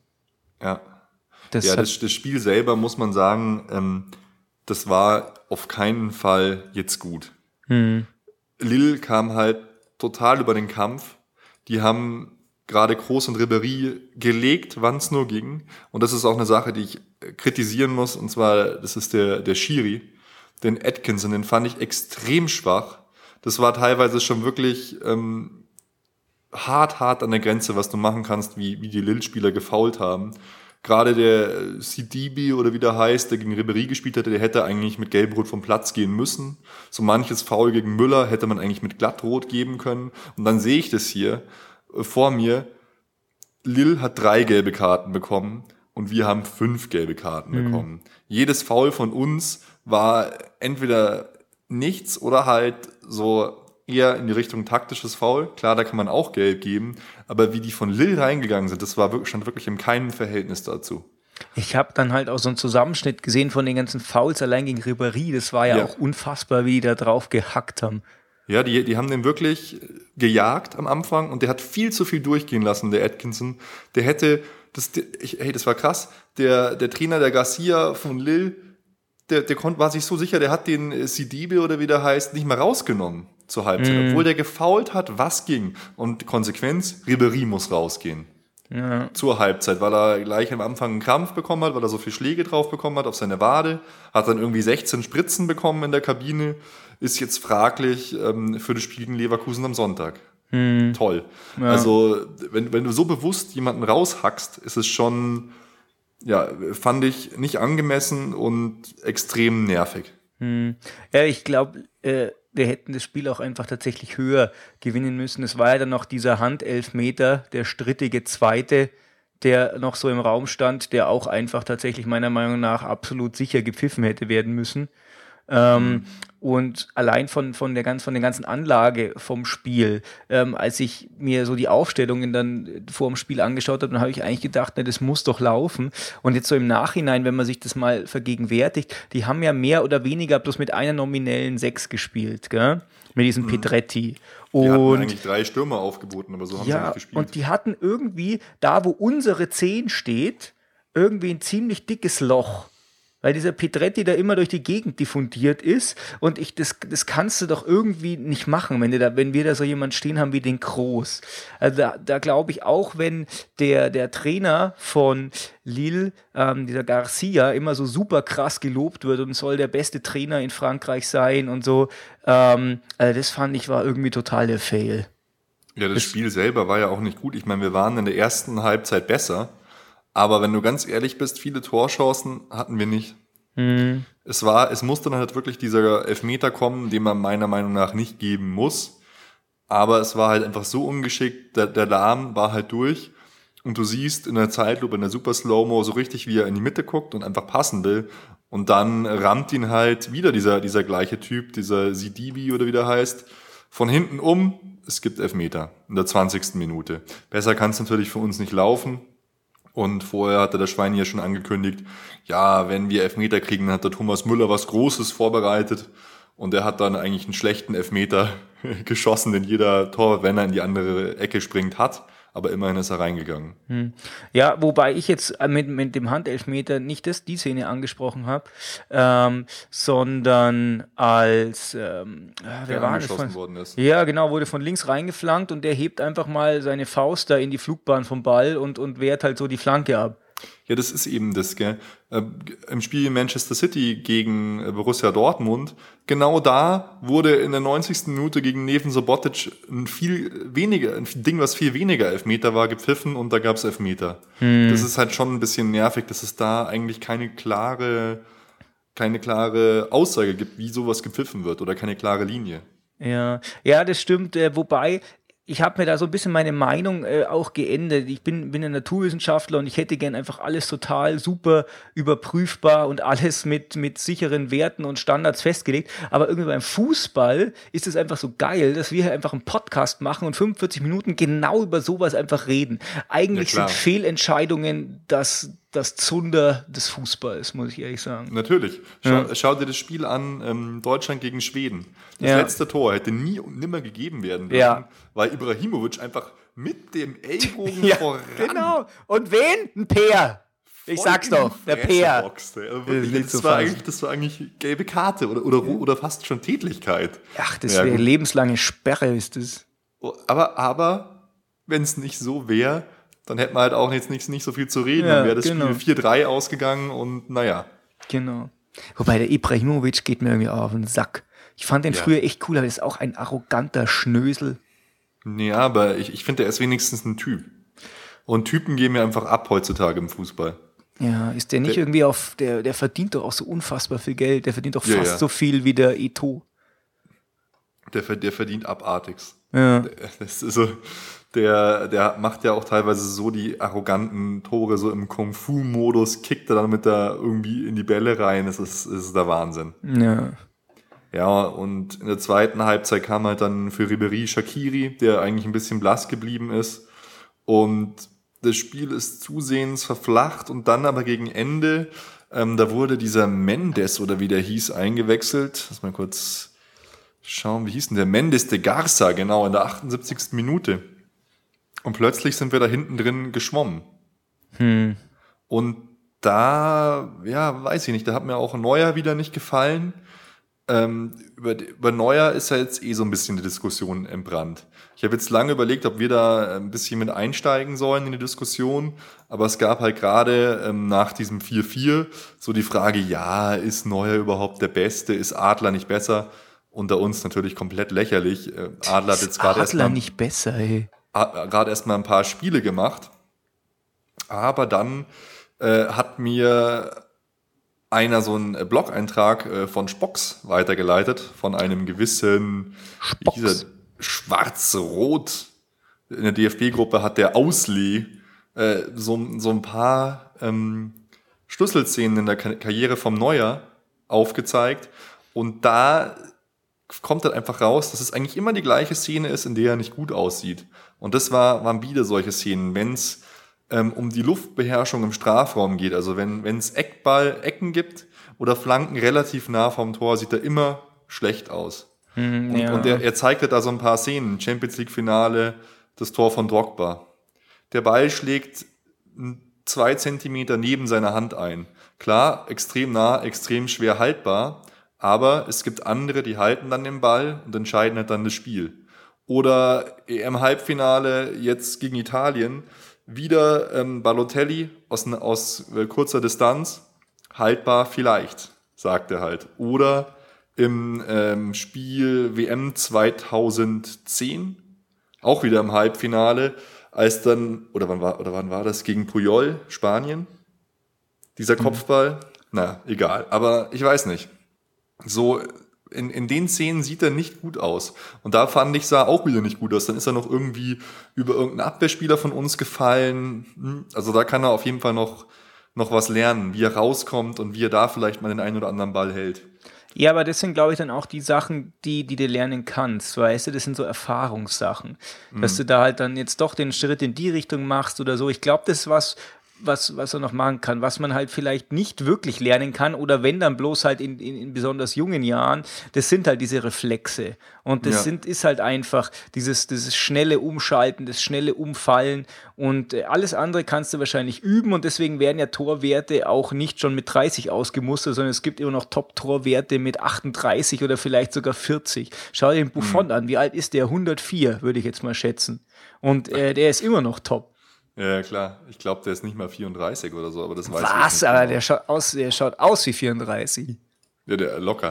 Ja, das Spiel selber, muss man sagen, das war auf keinen Fall jetzt gut. Mhm. Lille kam halt total über den Kampf. Die haben gerade Groß und Ribéry gelegt, wann es nur ging. Und das ist auch eine Sache, die ich kritisieren muss. Und zwar, das ist der Schiri, den Atkinson, den fand ich extrem schwach. Das war teilweise schon wirklich hart an der Grenze, was du machen kannst, wie die Lille-Spieler gefoult haben. Gerade der Sidibé oder wie der heißt, der gegen Ribéry gespielt hatte, der hätte eigentlich mit Gelb-Rot vom Platz gehen müssen. So manches Foul gegen Müller hätte man eigentlich mit Glattrot geben können. Und dann sehe ich das hier vor mir, Lille hat 3 gelbe Karten bekommen und wir haben 5 gelbe Karten bekommen. Jedes Foul von uns war entweder nichts oder halt so eher in die Richtung taktisches Foul. Klar, da kann man auch gelb geben, aber wie die von Lille reingegangen sind, das war wirklich, stand wirklich in keinem Verhältnis dazu. Ich habe dann halt auch so einen Zusammenschnitt gesehen von den ganzen Fouls allein gegen Ribéry. Das war ja auch unfassbar, wie die da drauf gehackt haben. Ja, die haben den wirklich gejagt am Anfang und der hat viel zu viel durchgehen lassen, der Atkinson. Der hätte, das war krass, der Trainer, der Garcia von Lille, war sich so sicher, der hat den Sidibé oder wie der heißt, nicht mal rausgenommen zur Halbzeit, obwohl der gefoult hat, was ging. Und Konsequenz, Ribéry muss rausgehen. Ja. Zur Halbzeit, weil er gleich am Anfang einen Krampf bekommen hat, weil er so viele Schläge drauf bekommen hat auf seine Wade, hat dann irgendwie 16 Spritzen bekommen in der Kabine, ist jetzt fraglich für das Spiel gegen Leverkusen am Sonntag. Toll. Ja. Also wenn du so bewusst jemanden raushackst, ist es schon, ja, fand ich nicht angemessen und extrem nervig. Ja, ich glaube, wir hätten das Spiel auch einfach tatsächlich höher gewinnen müssen. Es war ja dann noch dieser Handelfmeter, der strittige zweite, der noch so im Raum stand, der auch einfach tatsächlich meiner Meinung nach absolut sicher gepfiffen hätte werden müssen. Und allein von der ganzen Anlage vom Spiel, als ich mir so die Aufstellungen dann vor dem Spiel angeschaut habe, dann habe ich eigentlich gedacht, na, das muss doch laufen. Und jetzt so im Nachhinein, wenn man sich das mal vergegenwärtigt, die haben ja mehr oder weniger bloß mit einer nominellen 6 gespielt, gell? Mit diesem Pedretti. Die hatten eigentlich 3 Stürmer aufgeboten, aber so haben sie nicht gespielt. Und die hatten irgendwie, da wo unsere 10 steht, irgendwie ein ziemlich dickes Loch. Weil dieser Pedretti da immer durch die Gegend diffundiert ist und das kannst du doch irgendwie nicht machen, wenn wir da so jemanden stehen haben wie den Kroos. Also da glaube ich auch, wenn der Trainer von Lille, dieser Garcia, immer so super krass gelobt wird und soll der beste Trainer in Frankreich sein und so, also das fand ich war irgendwie total der Fail. Ja, das Spiel selber war ja auch nicht gut. Ich meine, wir waren in der ersten Halbzeit besser. Aber wenn du ganz ehrlich bist, viele Torchancen hatten wir nicht. Es musste dann halt wirklich dieser Elfmeter kommen, den man meiner Meinung nach nicht geben muss. Aber es war halt einfach so ungeschickt, der Lahm war halt durch. Und du siehst in der Zeitlupe, in der Super Slow-Mo so richtig, wie er in die Mitte guckt und einfach passen will. Und dann rammt ihn halt wieder dieser gleiche Typ, dieser Sidibé oder wie der heißt, von hinten um. Es gibt Elfmeter in der 20. Minute. Besser kann es natürlich für uns nicht laufen. Und vorher hatte der Schwein hier schon angekündigt, ja, wenn wir Elfmeter kriegen, hat der Thomas Müller was Großes vorbereitet. Und er hat dann eigentlich einen schlechten Elfmeter geschossen, den jeder Torwart, wenn er in die andere Ecke springt, hat. aber immerhin ist er reingegangen. Hm. Ja, wobei ich jetzt mit dem Handelfmeter nicht die Szene angesprochen habe, sondern als wer war angeschossen worden ist. Ja, genau, wurde von links reingeflankt und der hebt einfach mal seine Faust da in die Flugbahn vom Ball und wehrt halt so die Flanke ab. Ja, das ist eben das, gell. Im Spiel Manchester City gegen Borussia Dortmund, genau da wurde in der 90. Minute gegen Neven Subotic ein Ding, was viel weniger Elfmeter war, gepfiffen und da gab es Elfmeter. Hm. Das ist halt schon ein bisschen nervig, dass es da eigentlich keine klare Aussage gibt, wie sowas gepfiffen wird oder keine klare Linie. Ja, das stimmt, wobei... Ich habe mir da so ein bisschen meine Meinung auch geändert. Ich bin ein Naturwissenschaftler und ich hätte gern einfach alles total super überprüfbar und alles mit sicheren Werten und Standards festgelegt. Aber irgendwie beim Fußball ist es einfach so geil, dass wir hier einfach einen Podcast machen und 45 Minuten genau über sowas einfach reden. Eigentlich sind Fehlentscheidungen das Zunder des Fußballs, muss ich ehrlich sagen. Natürlich. Schau dir das Spiel an, Deutschland gegen Schweden. Das letzte Tor hätte nie und nimmer gegeben werden dürfen, weil Ibrahimovic einfach mit dem Ellbogen voran... Genau. Und wen? Ein Peer. Ich sag's doch, der Peer. Das war eigentlich gelbe Karte oder fast schon Tätlichkeit. Ach, das wäre lebenslange Sperre, ist das. Aber wenn es nicht so wäre... Dann hätten wir halt auch jetzt nicht so viel zu reden. Dann wäre das Spiel 4-3 ausgegangen und naja. Genau. Wobei der Ibrahimovic geht mir irgendwie auf den Sack. Ich fand den früher echt cool, aber ist auch ein arroganter Schnösel. Ja, aber ich finde, er ist wenigstens ein Typ. Und Typen gehen mir einfach ab heutzutage im Fußball. Ja, ist der nicht irgendwie auf... Der verdient doch auch so unfassbar viel Geld. Der verdient doch fast so viel wie der Eto'o. Der verdient abartigst. Ja. Das ist so... Der macht ja auch teilweise so die arroganten Tore, so im Kung-Fu-Modus, kickt er dann mit da irgendwie in die Bälle rein. Das ist der Wahnsinn. Ja. Ja, und in der zweiten Halbzeit kam halt dann für Ribéry Shaqiri, der eigentlich ein bisschen blass geblieben ist. Und das Spiel ist zusehends verflacht und dann aber gegen Ende, da wurde dieser Mendes, oder wie der hieß, eingewechselt. Lass mal kurz schauen, wie hieß denn der? Mendes de Garza, genau, in der 78. Minute. Und plötzlich sind wir da hinten drin geschwommen. Hm. Und da, weiß ich nicht, da hat mir auch Neuer wieder nicht gefallen. Über Neuer ist ja jetzt eh so ein bisschen die Diskussion entbrannt. Ich habe jetzt lange überlegt, ob wir da ein bisschen mit einsteigen sollen in die Diskussion. Aber es gab halt gerade nach diesem 4-4 so die Frage, ist Neuer überhaupt der Beste? Ist Adler nicht besser? Unter uns natürlich komplett lächerlich. Adler hat jetzt gerade erstmal... Adler nicht besser, ey. Gerade erstmal ein paar Spiele gemacht, aber dann hat mir einer so einen Blog-Eintrag von Spox weitergeleitet, von einem gewissen Schwarz-Rot. In der DFB-Gruppe hat der Ausli so ein paar Schlüsselszenen in der Karriere vom Neuer aufgezeigt und da kommt dann einfach raus, dass es eigentlich immer die gleiche Szene ist, in der er nicht gut aussieht. Und das waren wieder solche Szenen, wenn es um die Luftbeherrschung im Strafraum geht, also wenn es Ecken gibt oder Flanken relativ nah vom Tor, sieht er immer schlecht aus. Und er zeigt da so ein paar Szenen, Champions League Finale, das Tor von Drogba. Der Ball schlägt 2 Zentimeter neben seiner Hand ein. Klar, extrem nah, extrem schwer haltbar, aber es gibt andere, die halten dann den Ball und entscheiden halt dann das Spiel. Oder im Halbfinale jetzt gegen Italien wieder Balotelli aus kurzer Distanz, haltbar vielleicht, sagt er halt. Oder im Spiel WM 2010, auch wieder im Halbfinale, als dann, wann war das, gegen Puyol, Spanien? Dieser Kopfball? Na, egal, aber ich weiß nicht. So... In den Szenen sieht er nicht gut aus. Und da fand ich, sah auch wieder nicht gut aus. Dann ist er noch irgendwie über irgendeinen Abwehrspieler von uns gefallen. Also da kann er auf jeden Fall noch was lernen, wie er rauskommt und wie er da vielleicht mal den einen oder anderen Ball hält. Ja, aber das sind, glaube ich, dann auch die Sachen, die du lernen kannst, weißt du, das sind so Erfahrungssachen. Dass du da halt dann jetzt doch den Schritt in die Richtung machst oder so. Ich glaube, das ist was, was er noch machen kann, was man halt vielleicht nicht wirklich lernen kann oder wenn dann bloß halt in besonders jungen Jahren, das sind halt diese Reflexe und das ist halt einfach dieses schnelle Umschalten, das schnelle Umfallen und alles andere kannst du wahrscheinlich üben und deswegen werden ja Torwerte auch nicht schon mit 30 ausgemustert, sondern es gibt immer noch Top-Torwerte mit 38 oder vielleicht sogar 40. Schau dir den Buffon an, wie alt ist der? 104, würde ich jetzt mal schätzen und der ist immer noch top. Ja, klar. Ich glaube, der ist nicht mal 34 oder so, aber das weiß ich nicht. Was? Aber der schaut aus wie 34. Ja, der locker.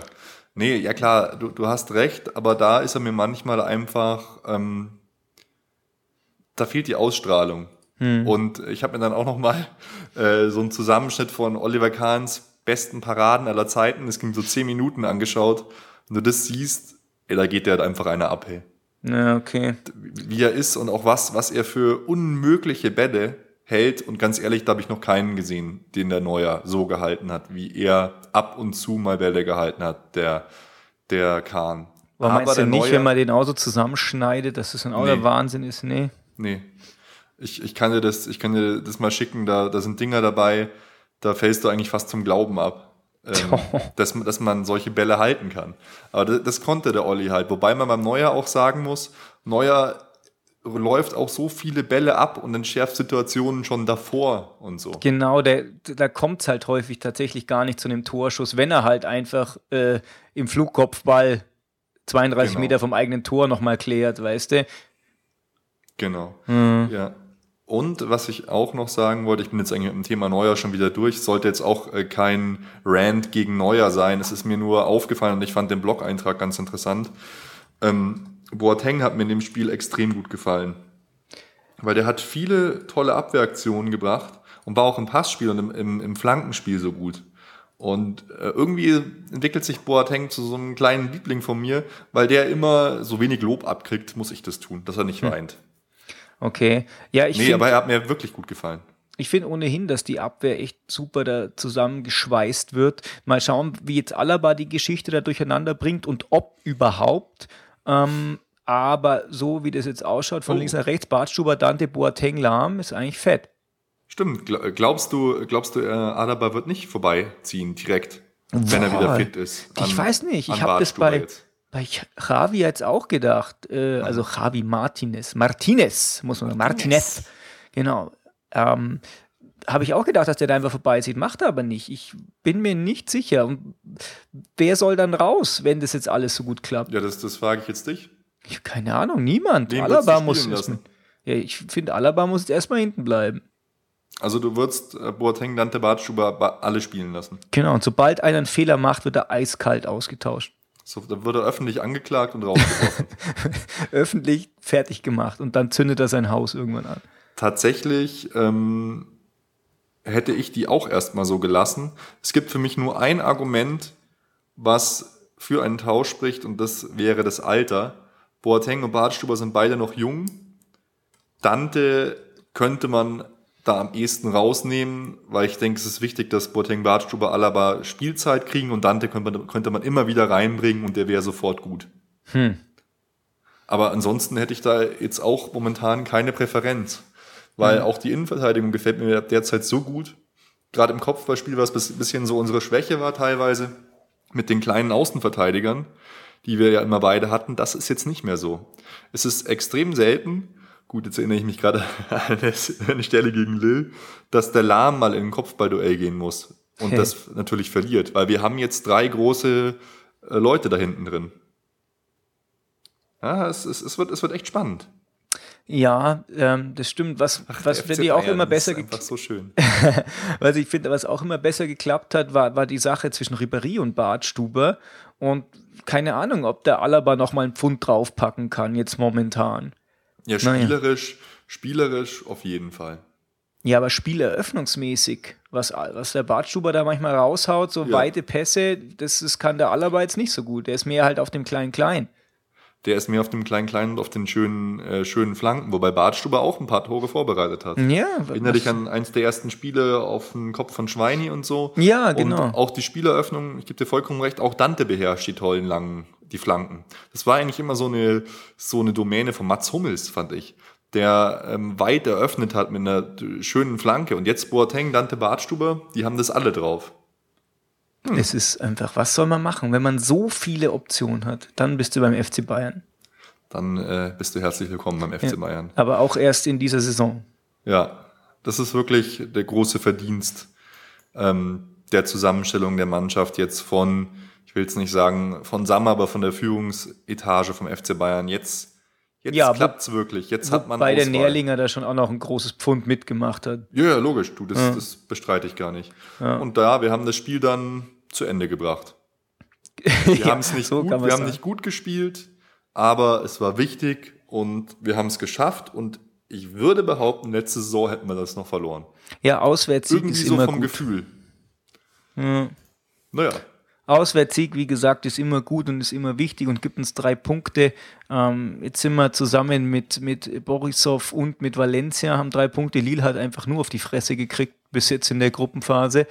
Nee, ja klar, du hast recht, aber da ist er mir manchmal einfach, da fehlt die Ausstrahlung. Und ich habe mir dann auch nochmal so einen Zusammenschnitt von Oliver Kahns besten Paraden aller Zeiten, es ging so 10 Minuten angeschaut, wenn du das siehst, da geht der halt einfach einer ab, hey. Ja, okay. Wie er ist und auch was er für unmögliche Bälle hält. Und ganz ehrlich, da habe ich noch keinen gesehen, den der Neuer so gehalten hat, wie er ab und zu mal Bälle gehalten hat, der Kahn. Aber meinst du nicht, Neuer, wenn man den auch so zusammenschneidet, dass das dann auch der Wahnsinn ist? Nee. Ich kann dir das mal schicken, da sind Dinger dabei, da fällst du eigentlich fast zum Glauben ab. Dass man solche Bälle halten kann. Aber das konnte der Olli halt. Wobei man beim Neuer auch sagen muss, Neuer läuft auch so viele Bälle ab und entschärft Situationen schon davor und so. Genau, da kommt es halt häufig tatsächlich gar nicht zu einem Torschuss, wenn er halt einfach im Flugkopfball 32 Meter vom eigenen Tor nochmal klärt, weißt du? Genau, ja. Und was ich auch noch sagen wollte, ich bin jetzt eigentlich mit dem Thema Neuer schon wieder durch, sollte jetzt auch kein Rant gegen Neuer sein, es ist mir nur aufgefallen und ich fand den Blog-Eintrag ganz interessant. Boateng hat mir in dem Spiel extrem gut gefallen, weil der hat viele tolle Abwehraktionen gebracht und war auch im Passspiel und im Flankenspiel so gut. Und irgendwie entwickelt sich Boateng zu so einem kleinen Liebling von mir, weil der immer so wenig Lob abkriegt, muss ich das tun, dass er nicht weint. Okay. Ja, aber er hat mir wirklich gut gefallen. Ich finde ohnehin, dass die Abwehr echt super da zusammengeschweißt wird. Mal schauen, wie jetzt Alaba die Geschichte da durcheinander bringt und ob überhaupt. Aber so wie das jetzt ausschaut, von links nach rechts, Badstuber, Dante, Boateng, Lahm, ist eigentlich fett. Stimmt. Glaubst du, Alaba wird nicht vorbeiziehen direkt, wenn er wieder fit ist? Ich weiß nicht. Ich habe das bei Javi jetzt auch gedacht, also Javi Martinez, muss man sagen, Martinez, genau, habe ich auch gedacht, dass der da einfach vorbeizieht, macht er aber nicht, ich bin mir nicht sicher, und wer soll dann raus, wenn das jetzt alles so gut klappt? Ja, das frage ich jetzt dich. Ich, keine Ahnung, niemand, Alaba muss, ich finde, Alaba muss jetzt erstmal hinten bleiben. Also du würdest Boateng, Dante, Badstuber alle spielen lassen? Genau, und sobald einer einen Fehler macht, wird er eiskalt ausgetauscht. So, dann wird er öffentlich angeklagt und rausgeworfen. Öffentlich fertig gemacht und dann zündet er sein Haus irgendwann an. Tatsächlich hätte ich die auch erstmal so gelassen. Es gibt für mich nur ein Argument, was für einen Tausch spricht und das wäre das Alter. Boateng und Badstuber sind beide noch jung. Dante könnte man da am ehesten rausnehmen, weil ich denke, es ist wichtig, dass Boateng, Badstuber, Alaba Spielzeit kriegen und Dante könnte man immer wieder reinbringen und der wäre sofort gut. Aber ansonsten hätte ich da jetzt auch momentan keine Präferenz, weil auch die Innenverteidigung gefällt mir derzeit so gut, gerade im Kopfballspiel, was ein bisschen so unsere Schwäche war teilweise, mit den kleinen Außenverteidigern, die wir ja immer beide hatten, das ist jetzt nicht mehr so. Es ist extrem selten. Gut, jetzt erinnere ich mich gerade an eine Stelle gegen Lille, dass der Lahm mal in ein Kopfballduell gehen muss und das natürlich verliert, weil wir haben jetzt 3 große Leute da hinten drin. Ja, es wird echt spannend. Ja, das stimmt. Was auch immer besser geklappt hat, war die Sache zwischen Ribéry und Badstuber und keine Ahnung, ob der Alaba nochmal einen Pfund draufpacken kann jetzt momentan. Ja, spielerisch auf jeden Fall. Ja, aber spieleröffnungsmäßig, was der Badstuber da manchmal raushaut, so weite Pässe, das kann der Alaba jetzt nicht so gut. Der ist mehr halt auf dem Klein-Klein. Der ist mehr auf dem Klein-Klein und auf den schönen Flanken, wobei Badstuber auch ein paar Tore vorbereitet hat. Ja. Erinnere dich an eins der ersten Spiele auf den Kopf von Schweini und so. Ja, genau. Und auch die Spieleröffnung, ich gebe dir vollkommen recht, auch Dante beherrscht die tollen langen die Flanken. Das war eigentlich immer so eine Domäne von Mats Hummels, fand ich, der weit eröffnet hat mit einer schönen Flanke. Und jetzt Boateng, Dante, Badstuber, die haben das alle drauf. Es ist einfach, was soll man machen, wenn man so viele Optionen hat? Dann bist du beim FC Bayern. Dann bist du herzlich willkommen beim FC Bayern. Aber auch erst in dieser Saison. Ja, das ist wirklich der große Verdienst der Zusammenstellung der Mannschaft jetzt von, ich will jetzt nicht sagen von Sammer, aber von der Führungsetage vom FC Bayern. Jetzt klappt es wirklich. Jetzt hat man bei der Nährlinger da schon auch noch ein großes Pfund mitgemacht hat. Ja, logisch. Du, das bestreite ich gar nicht. Ja. Und wir haben das Spiel dann zu Ende gebracht. Wir haben es nicht gut, wir haben nicht gut gespielt, aber es war wichtig und wir haben es geschafft. Und ich würde behaupten, letzte Saison hätten wir das noch verloren. Ja, Auswärtssieg irgendwie ist so immer gut. Irgendwie so vom Gefühl. Ja. Naja. Auswärtssieg, wie gesagt, ist immer gut und ist immer wichtig und gibt uns 3 Punkte. Jetzt sind wir zusammen mit Borisov und mit Valencia, haben 3 Punkte. Lille hat einfach nur auf die Fresse gekriegt bis jetzt in der Gruppenphase.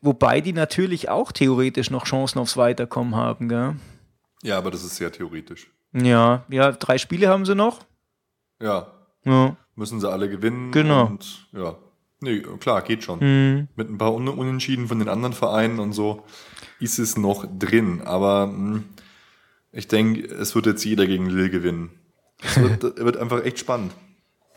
Wobei die natürlich auch theoretisch noch Chancen aufs Weiterkommen haben. Gell? Ja, aber das ist sehr theoretisch. Ja, 3 Spiele haben sie noch. Ja. Müssen sie alle gewinnen. Genau. Und, ja. Nee, klar, geht schon. Mit ein paar Unentschieden von den anderen Vereinen und so ist es noch drin. Aber ich denke, es wird jetzt jeder gegen Lille gewinnen. Es wird einfach echt spannend.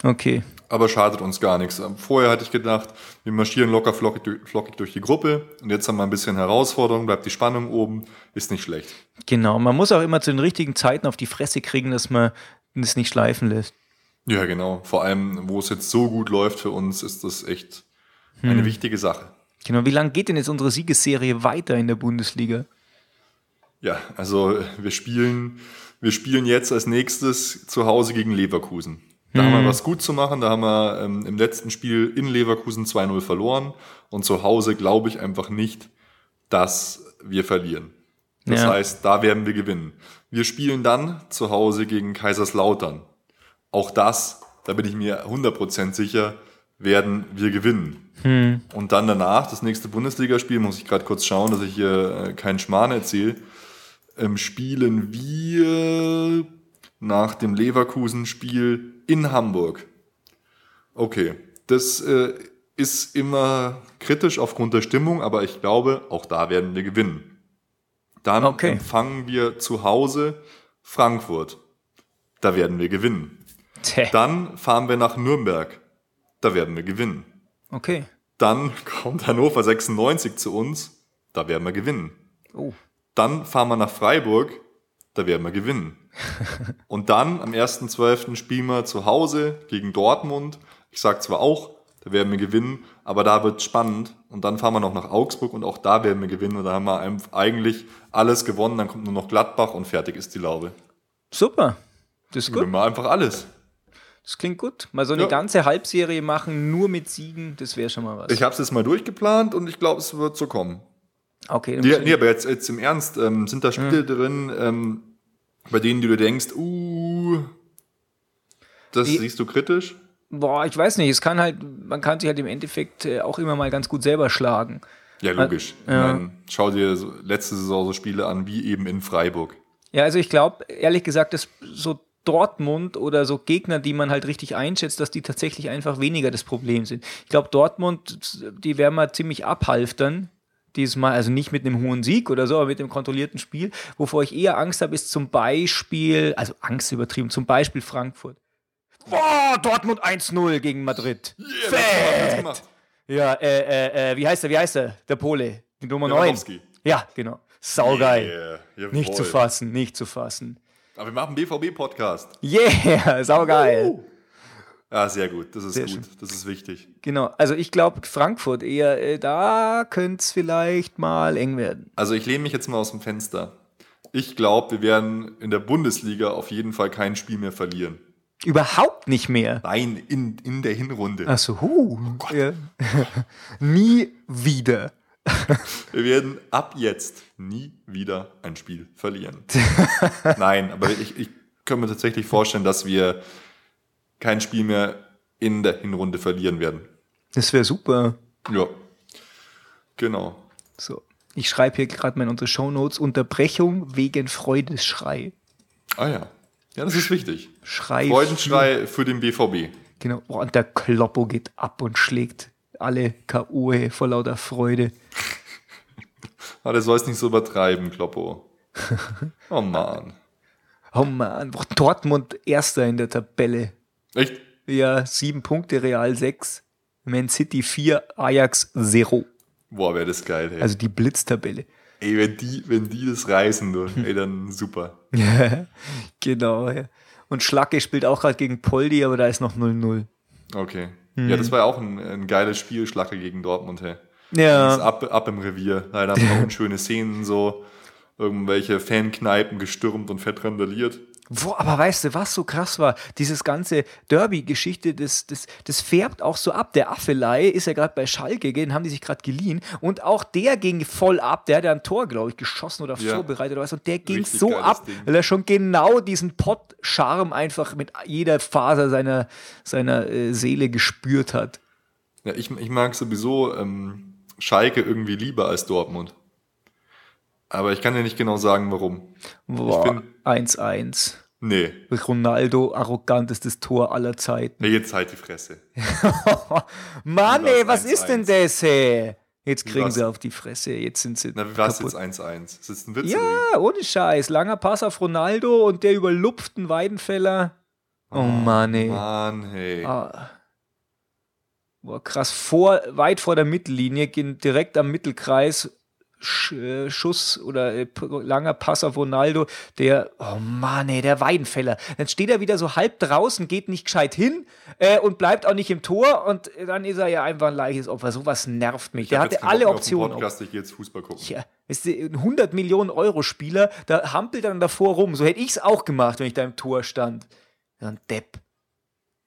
Okay. Aber schadet uns gar nichts. Vorher hatte ich gedacht, wir marschieren locker flockig durch die Gruppe und jetzt haben wir ein bisschen Herausforderung, bleibt die Spannung oben, ist nicht schlecht. Genau, man muss auch immer zu den richtigen Zeiten auf die Fresse kriegen, dass man es nicht schleifen lässt. Ja, genau. Vor allem, wo es jetzt so gut läuft für uns, ist das echt eine wichtige Sache. Genau. Wie lange geht denn jetzt unsere Siegesserie weiter in der Bundesliga? Ja, also wir spielen jetzt als nächstes zu Hause gegen Leverkusen. Da haben wir was gut zu machen. Da haben wir im letzten Spiel in Leverkusen 2-0 verloren. Und zu Hause glaube ich einfach nicht, dass wir verlieren. Das heißt, da werden wir gewinnen. Wir spielen dann zu Hause gegen Kaiserslautern. Auch das, da bin ich mir 100% sicher, werden wir gewinnen. Und dann danach, das nächste Bundesligaspiel, muss ich gerade kurz schauen, dass ich hier keinen Schmarrn erzähle, spielen wir nach dem Leverkusen-Spiel in Hamburg. Okay, das ist immer kritisch aufgrund der Stimmung, aber ich glaube, auch da werden wir gewinnen. Dann empfangen wir zu Hause Frankfurt. Da werden wir gewinnen. Dann fahren wir nach Nürnberg. Da werden wir gewinnen. Okay. Dann kommt Hannover 96 zu uns. Da werden wir gewinnen. Oh. Dann fahren wir nach Freiburg. Da werden wir gewinnen. Und dann am 1.12. spielen wir zu Hause gegen Dortmund. Ich sage zwar auch, da werden wir gewinnen, aber da wird es spannend. Und dann fahren wir noch nach Augsburg und auch da werden wir gewinnen. Und da haben wir eigentlich alles gewonnen. Dann kommt nur noch Gladbach und fertig ist die Laube. Super. Das ist gut. Gewinnen wir einfach alles. Das klingt gut. Mal so eine ganze Halbserie machen, nur mit Siegen, das wäre schon mal was. Ich habe es jetzt mal durchgeplant und ich glaube, es wird so kommen. Okay. Nee, aber jetzt im Ernst, sind da Spiele drin, bei denen du dir denkst, siehst du kritisch? Boah, ich weiß nicht. Man kann sich halt im Endeffekt auch immer mal ganz gut selber schlagen. Ja, logisch. Ja. Schau dir letzte Saison so Spiele an, wie eben in Freiburg. Ja, also ich glaube, ehrlich gesagt, dass so Dortmund oder so Gegner, die man halt richtig einschätzt, dass die tatsächlich einfach weniger das Problem sind. Ich glaube, Dortmund, die werden wir ziemlich abhalftern dieses Mal, also nicht mit einem hohen Sieg oder so, aber mit einem kontrollierten Spiel. Wovor ich eher Angst habe, ist zum Beispiel, also Angst übertrieben, zum Beispiel Frankfurt. Boah, Dortmund 1-0 gegen Madrid. Yeah, fett! Ja, wie heißt er? Der Pole, die Nummer 9. Ja, genau. Saugeil. Yeah, nicht zu fassen. Aber wir machen BVB-Podcast. Yeah, saugeil. Ja, sehr gut, das ist sehr gut, schön. Das ist wichtig. Genau, also ich glaube, Frankfurt eher, da könnte es vielleicht mal eng werden. Also ich lehne mich jetzt mal aus dem Fenster. Ich glaube, wir werden in der Bundesliga auf jeden Fall kein Spiel mehr verlieren. Überhaupt nicht mehr? Nein, in der Hinrunde. Ach so, oh Gott. Ja. Nie wieder. Wir werden ab jetzt nie wieder ein Spiel verlieren. Nein, aber ich kann mir tatsächlich vorstellen, dass wir kein Spiel mehr in der Hinrunde verlieren werden. Das wäre super. Ja, genau. So. Ich schreibe hier gerade mal in unsere Shownotes, Unterbrechung wegen Freudenschrei. Ah ja, ja, das ist wichtig. Freudenschrei für den BVB. Genau, oh, und der Kloppo geht ab und schlägt alle K.O. vor lauter Freude. Ah, das soll es nicht so übertreiben, Kloppo. Oh Mann. Oh Mann, Dortmund Erster in der Tabelle. Echt? Ja, 7 Punkte, Real 6, Man City 4, Ajax 0. Boah, wäre das geil, ey. Also die Blitztabelle. Ey, wenn die das reißen, nur, ey, dann super. Genau, ja. Und Schalke spielt auch gerade gegen Poldi, aber da ist noch 0-0. Okay. Ja, das war ja auch ein geiles Spiel, Schalke gegen Dortmund, hey. Ja. Ab im Revier. Leider haben wir unschöne Szenen, so irgendwelche Fankneipen gestürmt und fett randaliert. Boah, aber weißt du, was so krass war? Dieses ganze Derby-Geschichte, das färbt auch so ab. Der Affelei ist ja gerade bei Schalke, den haben die sich gerade geliehen. Und auch der ging voll ab. Der hat ja ein Tor, glaube ich, geschossen oder vorbereitet oder was. Und der ging richtig so ab, Ding, weil er schon genau diesen Pott-Charme einfach mit jeder Faser seiner Seele gespürt hat. Ja, ich mag sowieso Schalke irgendwie lieber als Dortmund. Aber ich kann dir nicht genau sagen, warum. Boah, ich bin 1-1. Nee. Ronaldo, arrogantestes Tor aller Zeiten. Nee, jetzt halt die Fresse. Mann, ey, was 1-1. Ist denn das, hey? Jetzt kriegen sie auf die Fresse, jetzt sind sie kaputt. Na, wie war es jetzt 1-1? Ist das ein Witz? Ja, ohne Scheiß. Langer Pass auf Ronaldo und der überlupft einen Weidenfeller. Oh Mann, ey. Mann, hey. Ah. Boah, krass. Weit vor der Mittellinie, direkt am Mittelkreis, Schuss oder langer Pass auf Ronaldo, der, oh Mann, ey, der Weidenfeller. Dann steht er wieder so halb draußen, geht nicht gescheit hin und bleibt auch nicht im Tor und dann ist er ja einfach ein leichtes Opfer. Sowas nervt mich. Der hatte alle Optionen. Ich gehe jetzt Fußball gucken. Ja, ist ein 100-Millionen-Euro-Spieler, da hampelt dann davor rum. So hätte ich es auch gemacht, wenn ich da im Tor stand. So ein Depp.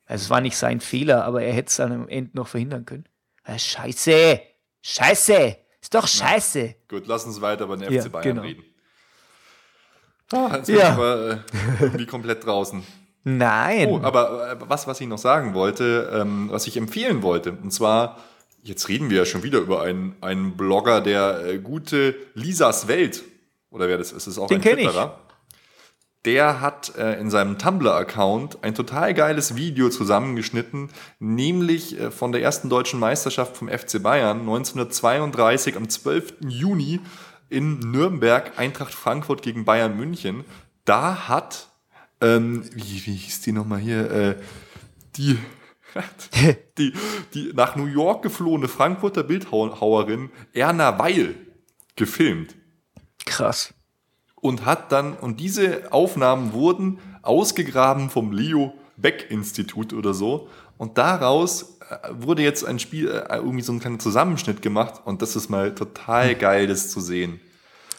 Also es war nicht sein Fehler, aber er hätte es dann am Ende noch verhindern können. Ja, Scheiße! Ist doch scheiße. Na, gut, lass uns weiter über den FC Bayern reden. Ah, jetzt bin ich aber irgendwie komplett draußen. Nein. Oh, aber was ich noch sagen wollte, was ich empfehlen wollte, und zwar, jetzt reden wir ja schon wieder über einen Blogger, der gute Lisas Welt, oder wer das ist, ist auch den ein Twitterer. Der hat in seinem Tumblr-Account ein total geiles Video zusammengeschnitten, nämlich von der ersten deutschen Meisterschaft vom FC Bayern 1932 am 12. Juni in Nürnberg, Eintracht Frankfurt gegen Bayern München. Da hat, wie hieß die nochmal hier, die nach New York geflohene Frankfurter Bildhauerin Erna Weil gefilmt. Krass. Und diese Aufnahmen wurden ausgegraben vom Leo Beck-Institut oder so. Und daraus wurde jetzt ein Spiel, irgendwie so ein kleiner Zusammenschnitt gemacht. Und das ist mal total geil, das zu sehen.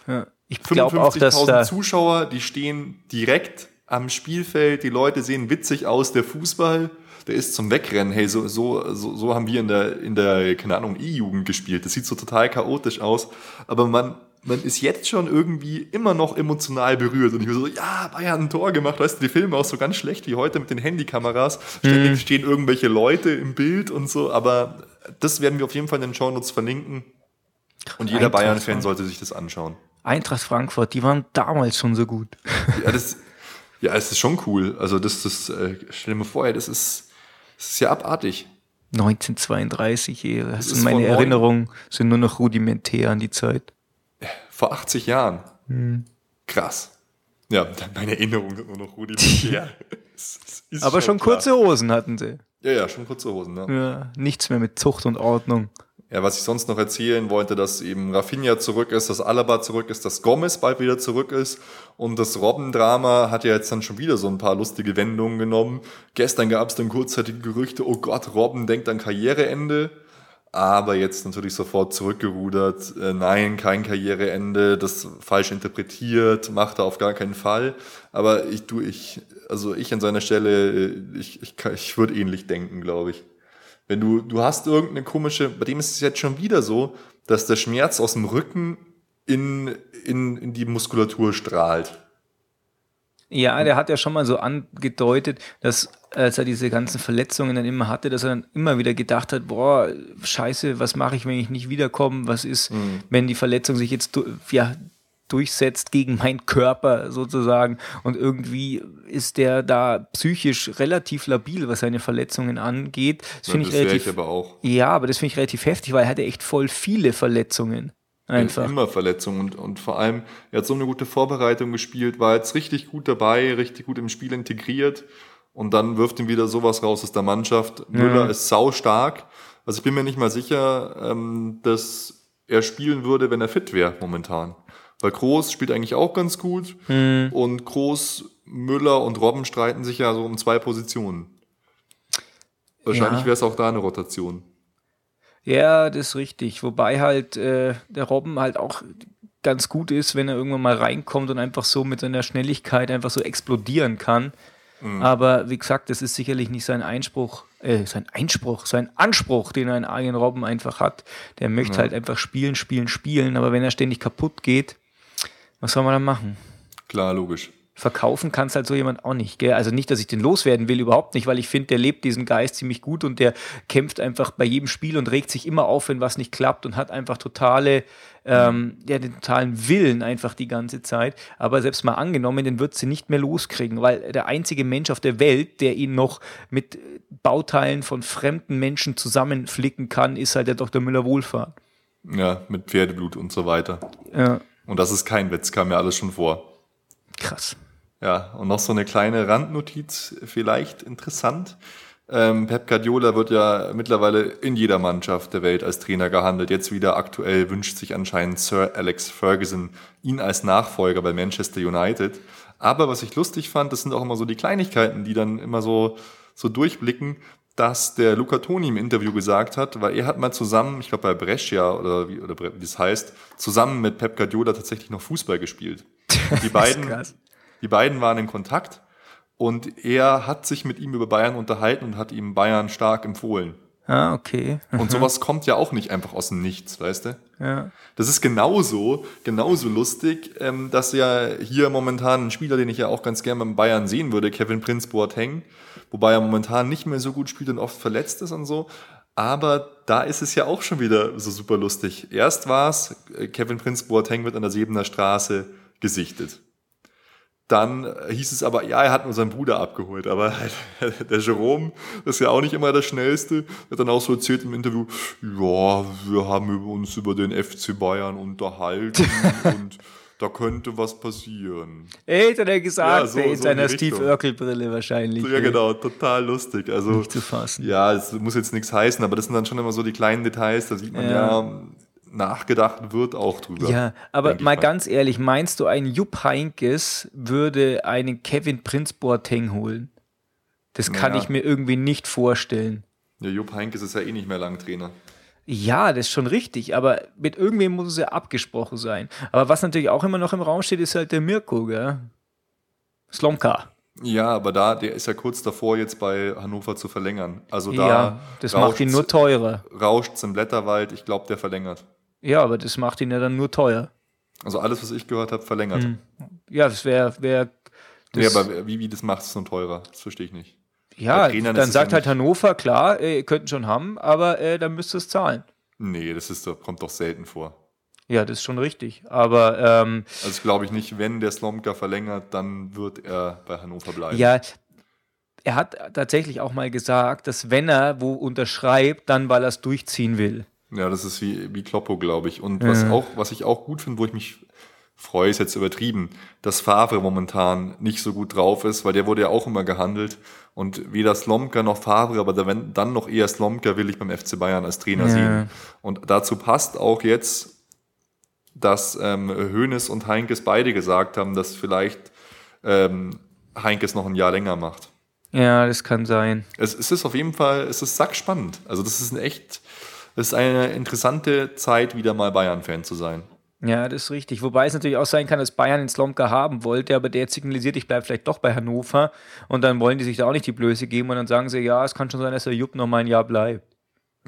Ja, ich glaube auch, dass 55.000 Zuschauer, die stehen direkt am Spielfeld. Die Leute sehen witzig aus. Der Fußball, der ist zum Wegrennen. Hey, so haben wir in der keine Ahnung, E-Jugend gespielt. Das sieht so total chaotisch aus. Aber man ist jetzt schon irgendwie immer noch emotional berührt. Und ich bin so, ja, Bayern hat ein Tor gemacht. Weißt du, die Filme auch so ganz schlecht wie heute mit den Handykameras. Ständig stehen irgendwelche Leute im Bild und so. Aber das werden wir auf jeden Fall in den Shownotes verlinken. Und jeder Bayern-Fan sollte sich das anschauen. Eintracht Frankfurt, die waren damals schon so gut. Ja, es ist schon cool. Also stell dir mal vor, das ist ja abartig. 1932, meine Erinnerungen sind nur noch rudimentär an die Zeit. Vor 80 Jahren. Krass. Ja, meine Erinnerung ist nur noch rudimentär. Aber schon kurze Hosen hatten sie. Ja, schon kurze Hosen. Ja. Ja, nichts mehr mit Zucht und Ordnung. Ja, was ich sonst noch erzählen wollte, dass eben Rafinha zurück ist, dass Alaba zurück ist, dass Gomez bald wieder zurück ist. Und das Robben-Drama hat ja jetzt dann schon wieder so ein paar lustige Wendungen genommen. Gestern gab es dann kurzzeitige Gerüchte, oh Gott, Robben denkt an Karriereende. Aber jetzt natürlich sofort zurückgerudert, nein, kein Karriereende, das falsch interpretiert, macht er auf gar keinen Fall. Aber ich an seiner Stelle, ich würde ähnlich denken, glaube ich. Wenn du hast irgendeine komische, bei dem ist es jetzt schon wieder so, dass der Schmerz aus dem Rücken in die Muskulatur strahlt. Ja, der hat ja schon mal so angedeutet, dass als er diese ganzen Verletzungen dann immer hatte, dass er dann immer wieder gedacht hat, boah, scheiße, was mache ich, wenn ich nicht wiederkomme? Was ist, wenn die Verletzung sich jetzt durchsetzt gegen meinen Körper sozusagen? Und irgendwie ist der da psychisch relativ labil, was seine Verletzungen angeht. Das finde ich relativ heftig, weil er hatte echt voll viele Verletzungen. Einfach. Immer Verletzungen und vor allem, er hat so eine gute Vorbereitung gespielt, war jetzt richtig gut dabei, richtig gut im Spiel integriert und dann wirft ihm wieder sowas raus aus der Mannschaft. Müller ist saustark, also ich bin mir nicht mal sicher, dass er spielen würde, wenn er fit wäre momentan, weil Kroos spielt eigentlich auch ganz gut und Kroos, Müller und Robben streiten sich ja so um 2 Positionen. Wahrscheinlich wäre es auch da eine Rotation. Ja, das ist richtig. Wobei halt der Robben halt auch ganz gut ist, wenn er irgendwann mal reinkommt und einfach so mit seiner Schnelligkeit einfach so explodieren kann. Aber wie gesagt, das ist sicherlich nicht sein Anspruch, den ein Arjen Robben einfach hat. Der möchte halt einfach spielen. Aber wenn er ständig kaputt geht, was soll man dann machen? Klar, logisch. Verkaufen kannst halt so jemand auch nicht, gell? Also nicht, dass ich den loswerden will, überhaupt nicht, weil ich finde, der lebt diesen Geist ziemlich gut und der kämpft einfach bei jedem Spiel und regt sich immer auf, wenn was nicht klappt und hat einfach den totalen Willen einfach die ganze Zeit. Aber selbst mal angenommen, den wird sie nicht mehr loskriegen, weil der einzige Mensch auf der Welt, der ihn noch mit Bauteilen von fremden Menschen zusammenflicken kann, ist halt der Dr. Müller-Wohlfahrt. Ja, mit Pferdeblut und so weiter. Ja. Und das ist kein Witz, kam mir alles schon vor. Krass. Ja, und noch so eine kleine Randnotiz, vielleicht interessant. Pep Guardiola wird ja mittlerweile in jeder Mannschaft der Welt als Trainer gehandelt. Jetzt wieder aktuell wünscht sich anscheinend Sir Alex Ferguson ihn als Nachfolger bei Manchester United. Aber was ich lustig fand, das sind auch immer so die Kleinigkeiten, die dann immer so durchblicken, dass der Luca Toni im Interview gesagt hat, weil er hat mal zusammen, ich glaube bei Brescia oder wie das heißt, zusammen mit Pep Guardiola tatsächlich noch Fußball gespielt. Die beiden waren in Kontakt und er hat sich mit ihm über Bayern unterhalten und hat ihm Bayern stark empfohlen. Ah, okay. Mhm. Und sowas kommt ja auch nicht einfach aus dem Nichts, weißt du? Ja. Das ist genauso lustig, dass ja hier momentan ein Spieler, den ich ja auch ganz gerne beim Bayern sehen würde, Kevin Prinz Boateng, wobei er momentan nicht mehr so gut spielt und oft verletzt ist und so. Aber da ist es ja auch schon wieder so super lustig. Erst war es, Kevin Prinz Boateng wird an der Sebener Straße gesichtet. Dann hieß es aber, ja, er hat nur seinen Bruder abgeholt, aber der Jerome ist ja auch nicht immer der Schnellste, hat dann auch so erzählt im Interview, ja, wir haben uns über den FC Bayern unterhalten und da könnte was passieren. Hätte er gesagt, ja, so in seiner Steve-Urkel-Brille wahrscheinlich. Ja, genau, total lustig. Also, nicht zu fassen. Ja, es muss jetzt nichts heißen, aber das sind dann schon immer so die kleinen Details, da sieht man nachgedacht wird auch drüber. Ja, aber mal ganz ehrlich, meinst du, ein Jupp Heynckes würde einen Kevin Prinz Boateng holen? Das kann ich mir irgendwie nicht vorstellen. Ja, Jupp Heynckes ist ja eh nicht mehr lang Trainer. Ja, das ist schon richtig, aber mit irgendwem muss es ja abgesprochen sein. Aber was natürlich auch immer noch im Raum steht, ist halt der Mirko, gell? Slomka. Ja, aber der ist ja kurz davor, jetzt bei Hannover zu verlängern. Also das macht ihn nur teurer. Rauscht's im Blätterwald, ich glaube, der verlängert. Ja, aber das macht ihn ja dann nur teuer. Also alles, was ich gehört habe, verlängert. Mhm. Ja, das wäre... Ja, aber wie das macht es so teurer? Das verstehe ich nicht. Ja, dann sagt halt Hannover, klar, ihr könnt ihn schon haben, aber dann müsst ihr es zahlen. Nee, das kommt doch selten vor. Ja, das ist schon richtig, aber... also glaube ich nicht, wenn der Slomka verlängert, dann wird er bei Hannover bleiben. Ja, er hat tatsächlich auch mal gesagt, dass wenn er wo unterschreibt, dann weil er es durchziehen will. Ja, das ist wie Kloppo, glaube ich. Und was ich auch gut finde, wo ich mich freue, ist jetzt übertrieben, dass Favre momentan nicht so gut drauf ist, weil der wurde ja auch immer gehandelt. Und weder Slomka noch Favre, aber dann noch eher Slomka will ich beim FC Bayern als Trainer sehen. Und dazu passt auch jetzt, dass Hoeneß und Heynckes beide gesagt haben, dass vielleicht Heynckes noch ein Jahr länger macht. Ja, das kann sein. Es ist auf jeden Fall, es ist sackspannend. Also das ist eine interessante Zeit, wieder mal Bayern-Fan zu sein. Ja, das ist richtig. Wobei es natürlich auch sein kann, dass Bayern den Slomka haben wollte, aber der jetzt signalisiert, ich bleibe vielleicht doch bei Hannover und dann wollen die sich da auch nicht die Blöße geben und dann sagen sie, ja, es kann schon sein, dass der Jupp noch mal ein Jahr bleibt.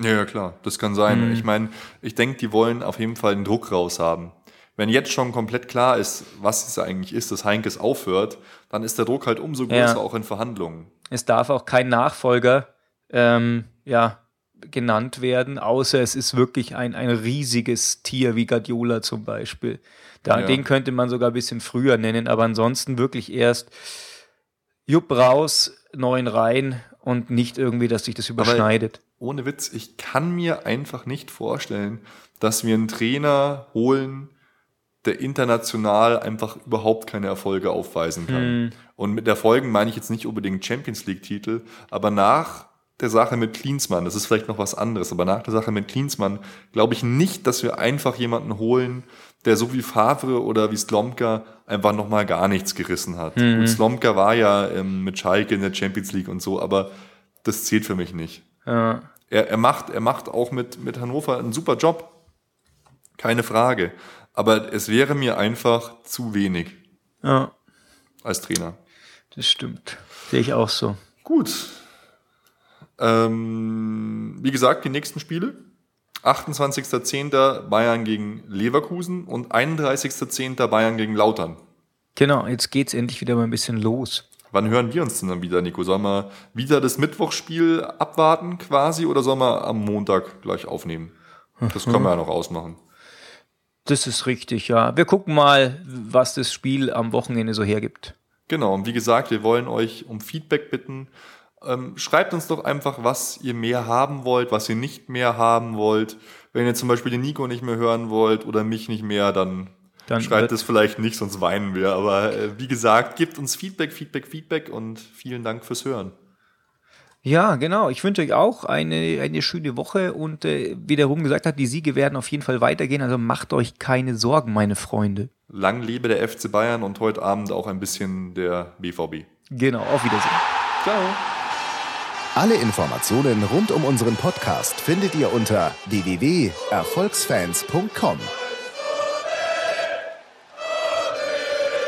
Ja, klar, das kann sein. Ich meine, ich denke, die wollen auf jeden Fall einen Druck raushaben. wenn jetzt schon komplett klar ist, was es eigentlich ist, dass Heynckes aufhört, dann ist der Druck halt umso größer, ja, auch in Verhandlungen. Es darf auch kein Nachfolger genannt werden, außer es ist wirklich ein riesiges Tier wie Guardiola zum Beispiel. Den könnte man sogar ein bisschen früher nennen, aber ansonsten wirklich erst Jupp raus, neuen rein und nicht irgendwie, dass sich das überschneidet. Aber ohne Witz, ich kann mir einfach nicht vorstellen, dass wir einen Trainer holen, der international einfach überhaupt keine Erfolge aufweisen kann. Und mit Erfolgen meine ich jetzt nicht unbedingt Champions League-Titel, aber nach der Sache mit Klinsmann, das ist vielleicht noch was anderes, aber nach der Sache mit Klinsmann glaube ich nicht, dass wir einfach jemanden holen, der so wie Favre oder wie Slomka einfach nochmal gar nichts gerissen hat. Und Slomka war ja mit Schalke in der Champions League und so, aber das zählt für mich nicht. Ja. Er macht auch mit Hannover einen super Job, keine Frage, aber es wäre mir einfach zu wenig als Trainer. Das stimmt, sehe ich auch so. Gut. Wie gesagt, die nächsten Spiele: 28.10. Bayern gegen Leverkusen und 31.10. Bayern gegen Lautern. Genau, jetzt geht's endlich wieder mal ein bisschen los. Wann hören wir uns denn dann wieder, Nico? Sollen wir wieder das Mittwochsspiel abwarten quasi oder sollen wir am Montag gleich aufnehmen? Das können wir ja noch ausmachen. Das ist richtig, ja. Wir gucken mal, was das Spiel am Wochenende so hergibt. Genau, und wie gesagt, wir wollen euch um Feedback bitten. Schreibt uns doch einfach, was ihr mehr haben wollt, was ihr nicht mehr haben wollt. Wenn ihr zum Beispiel den Nico nicht mehr hören wollt oder mich nicht mehr, dann schreibt es vielleicht nicht, sonst weinen wir. Aber wie gesagt, gebt uns Feedback und vielen Dank fürs Hören. Ja, genau. Ich wünsche euch auch eine schöne Woche und wie der Ruben gesagt hat, die Siege werden auf jeden Fall weitergehen. Also macht euch keine Sorgen, meine Freunde. Lang lebe der FC Bayern und heute Abend auch ein bisschen der BVB. Genau, auf Wiedersehen. Ciao. Alle Informationen rund um unseren Podcast findet ihr unter www.erfolgsfans.com.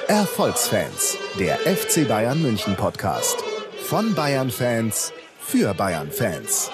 Erfolgsfans, der FC Bayern München Podcast. Von Bayern Fans für Bayern Fans.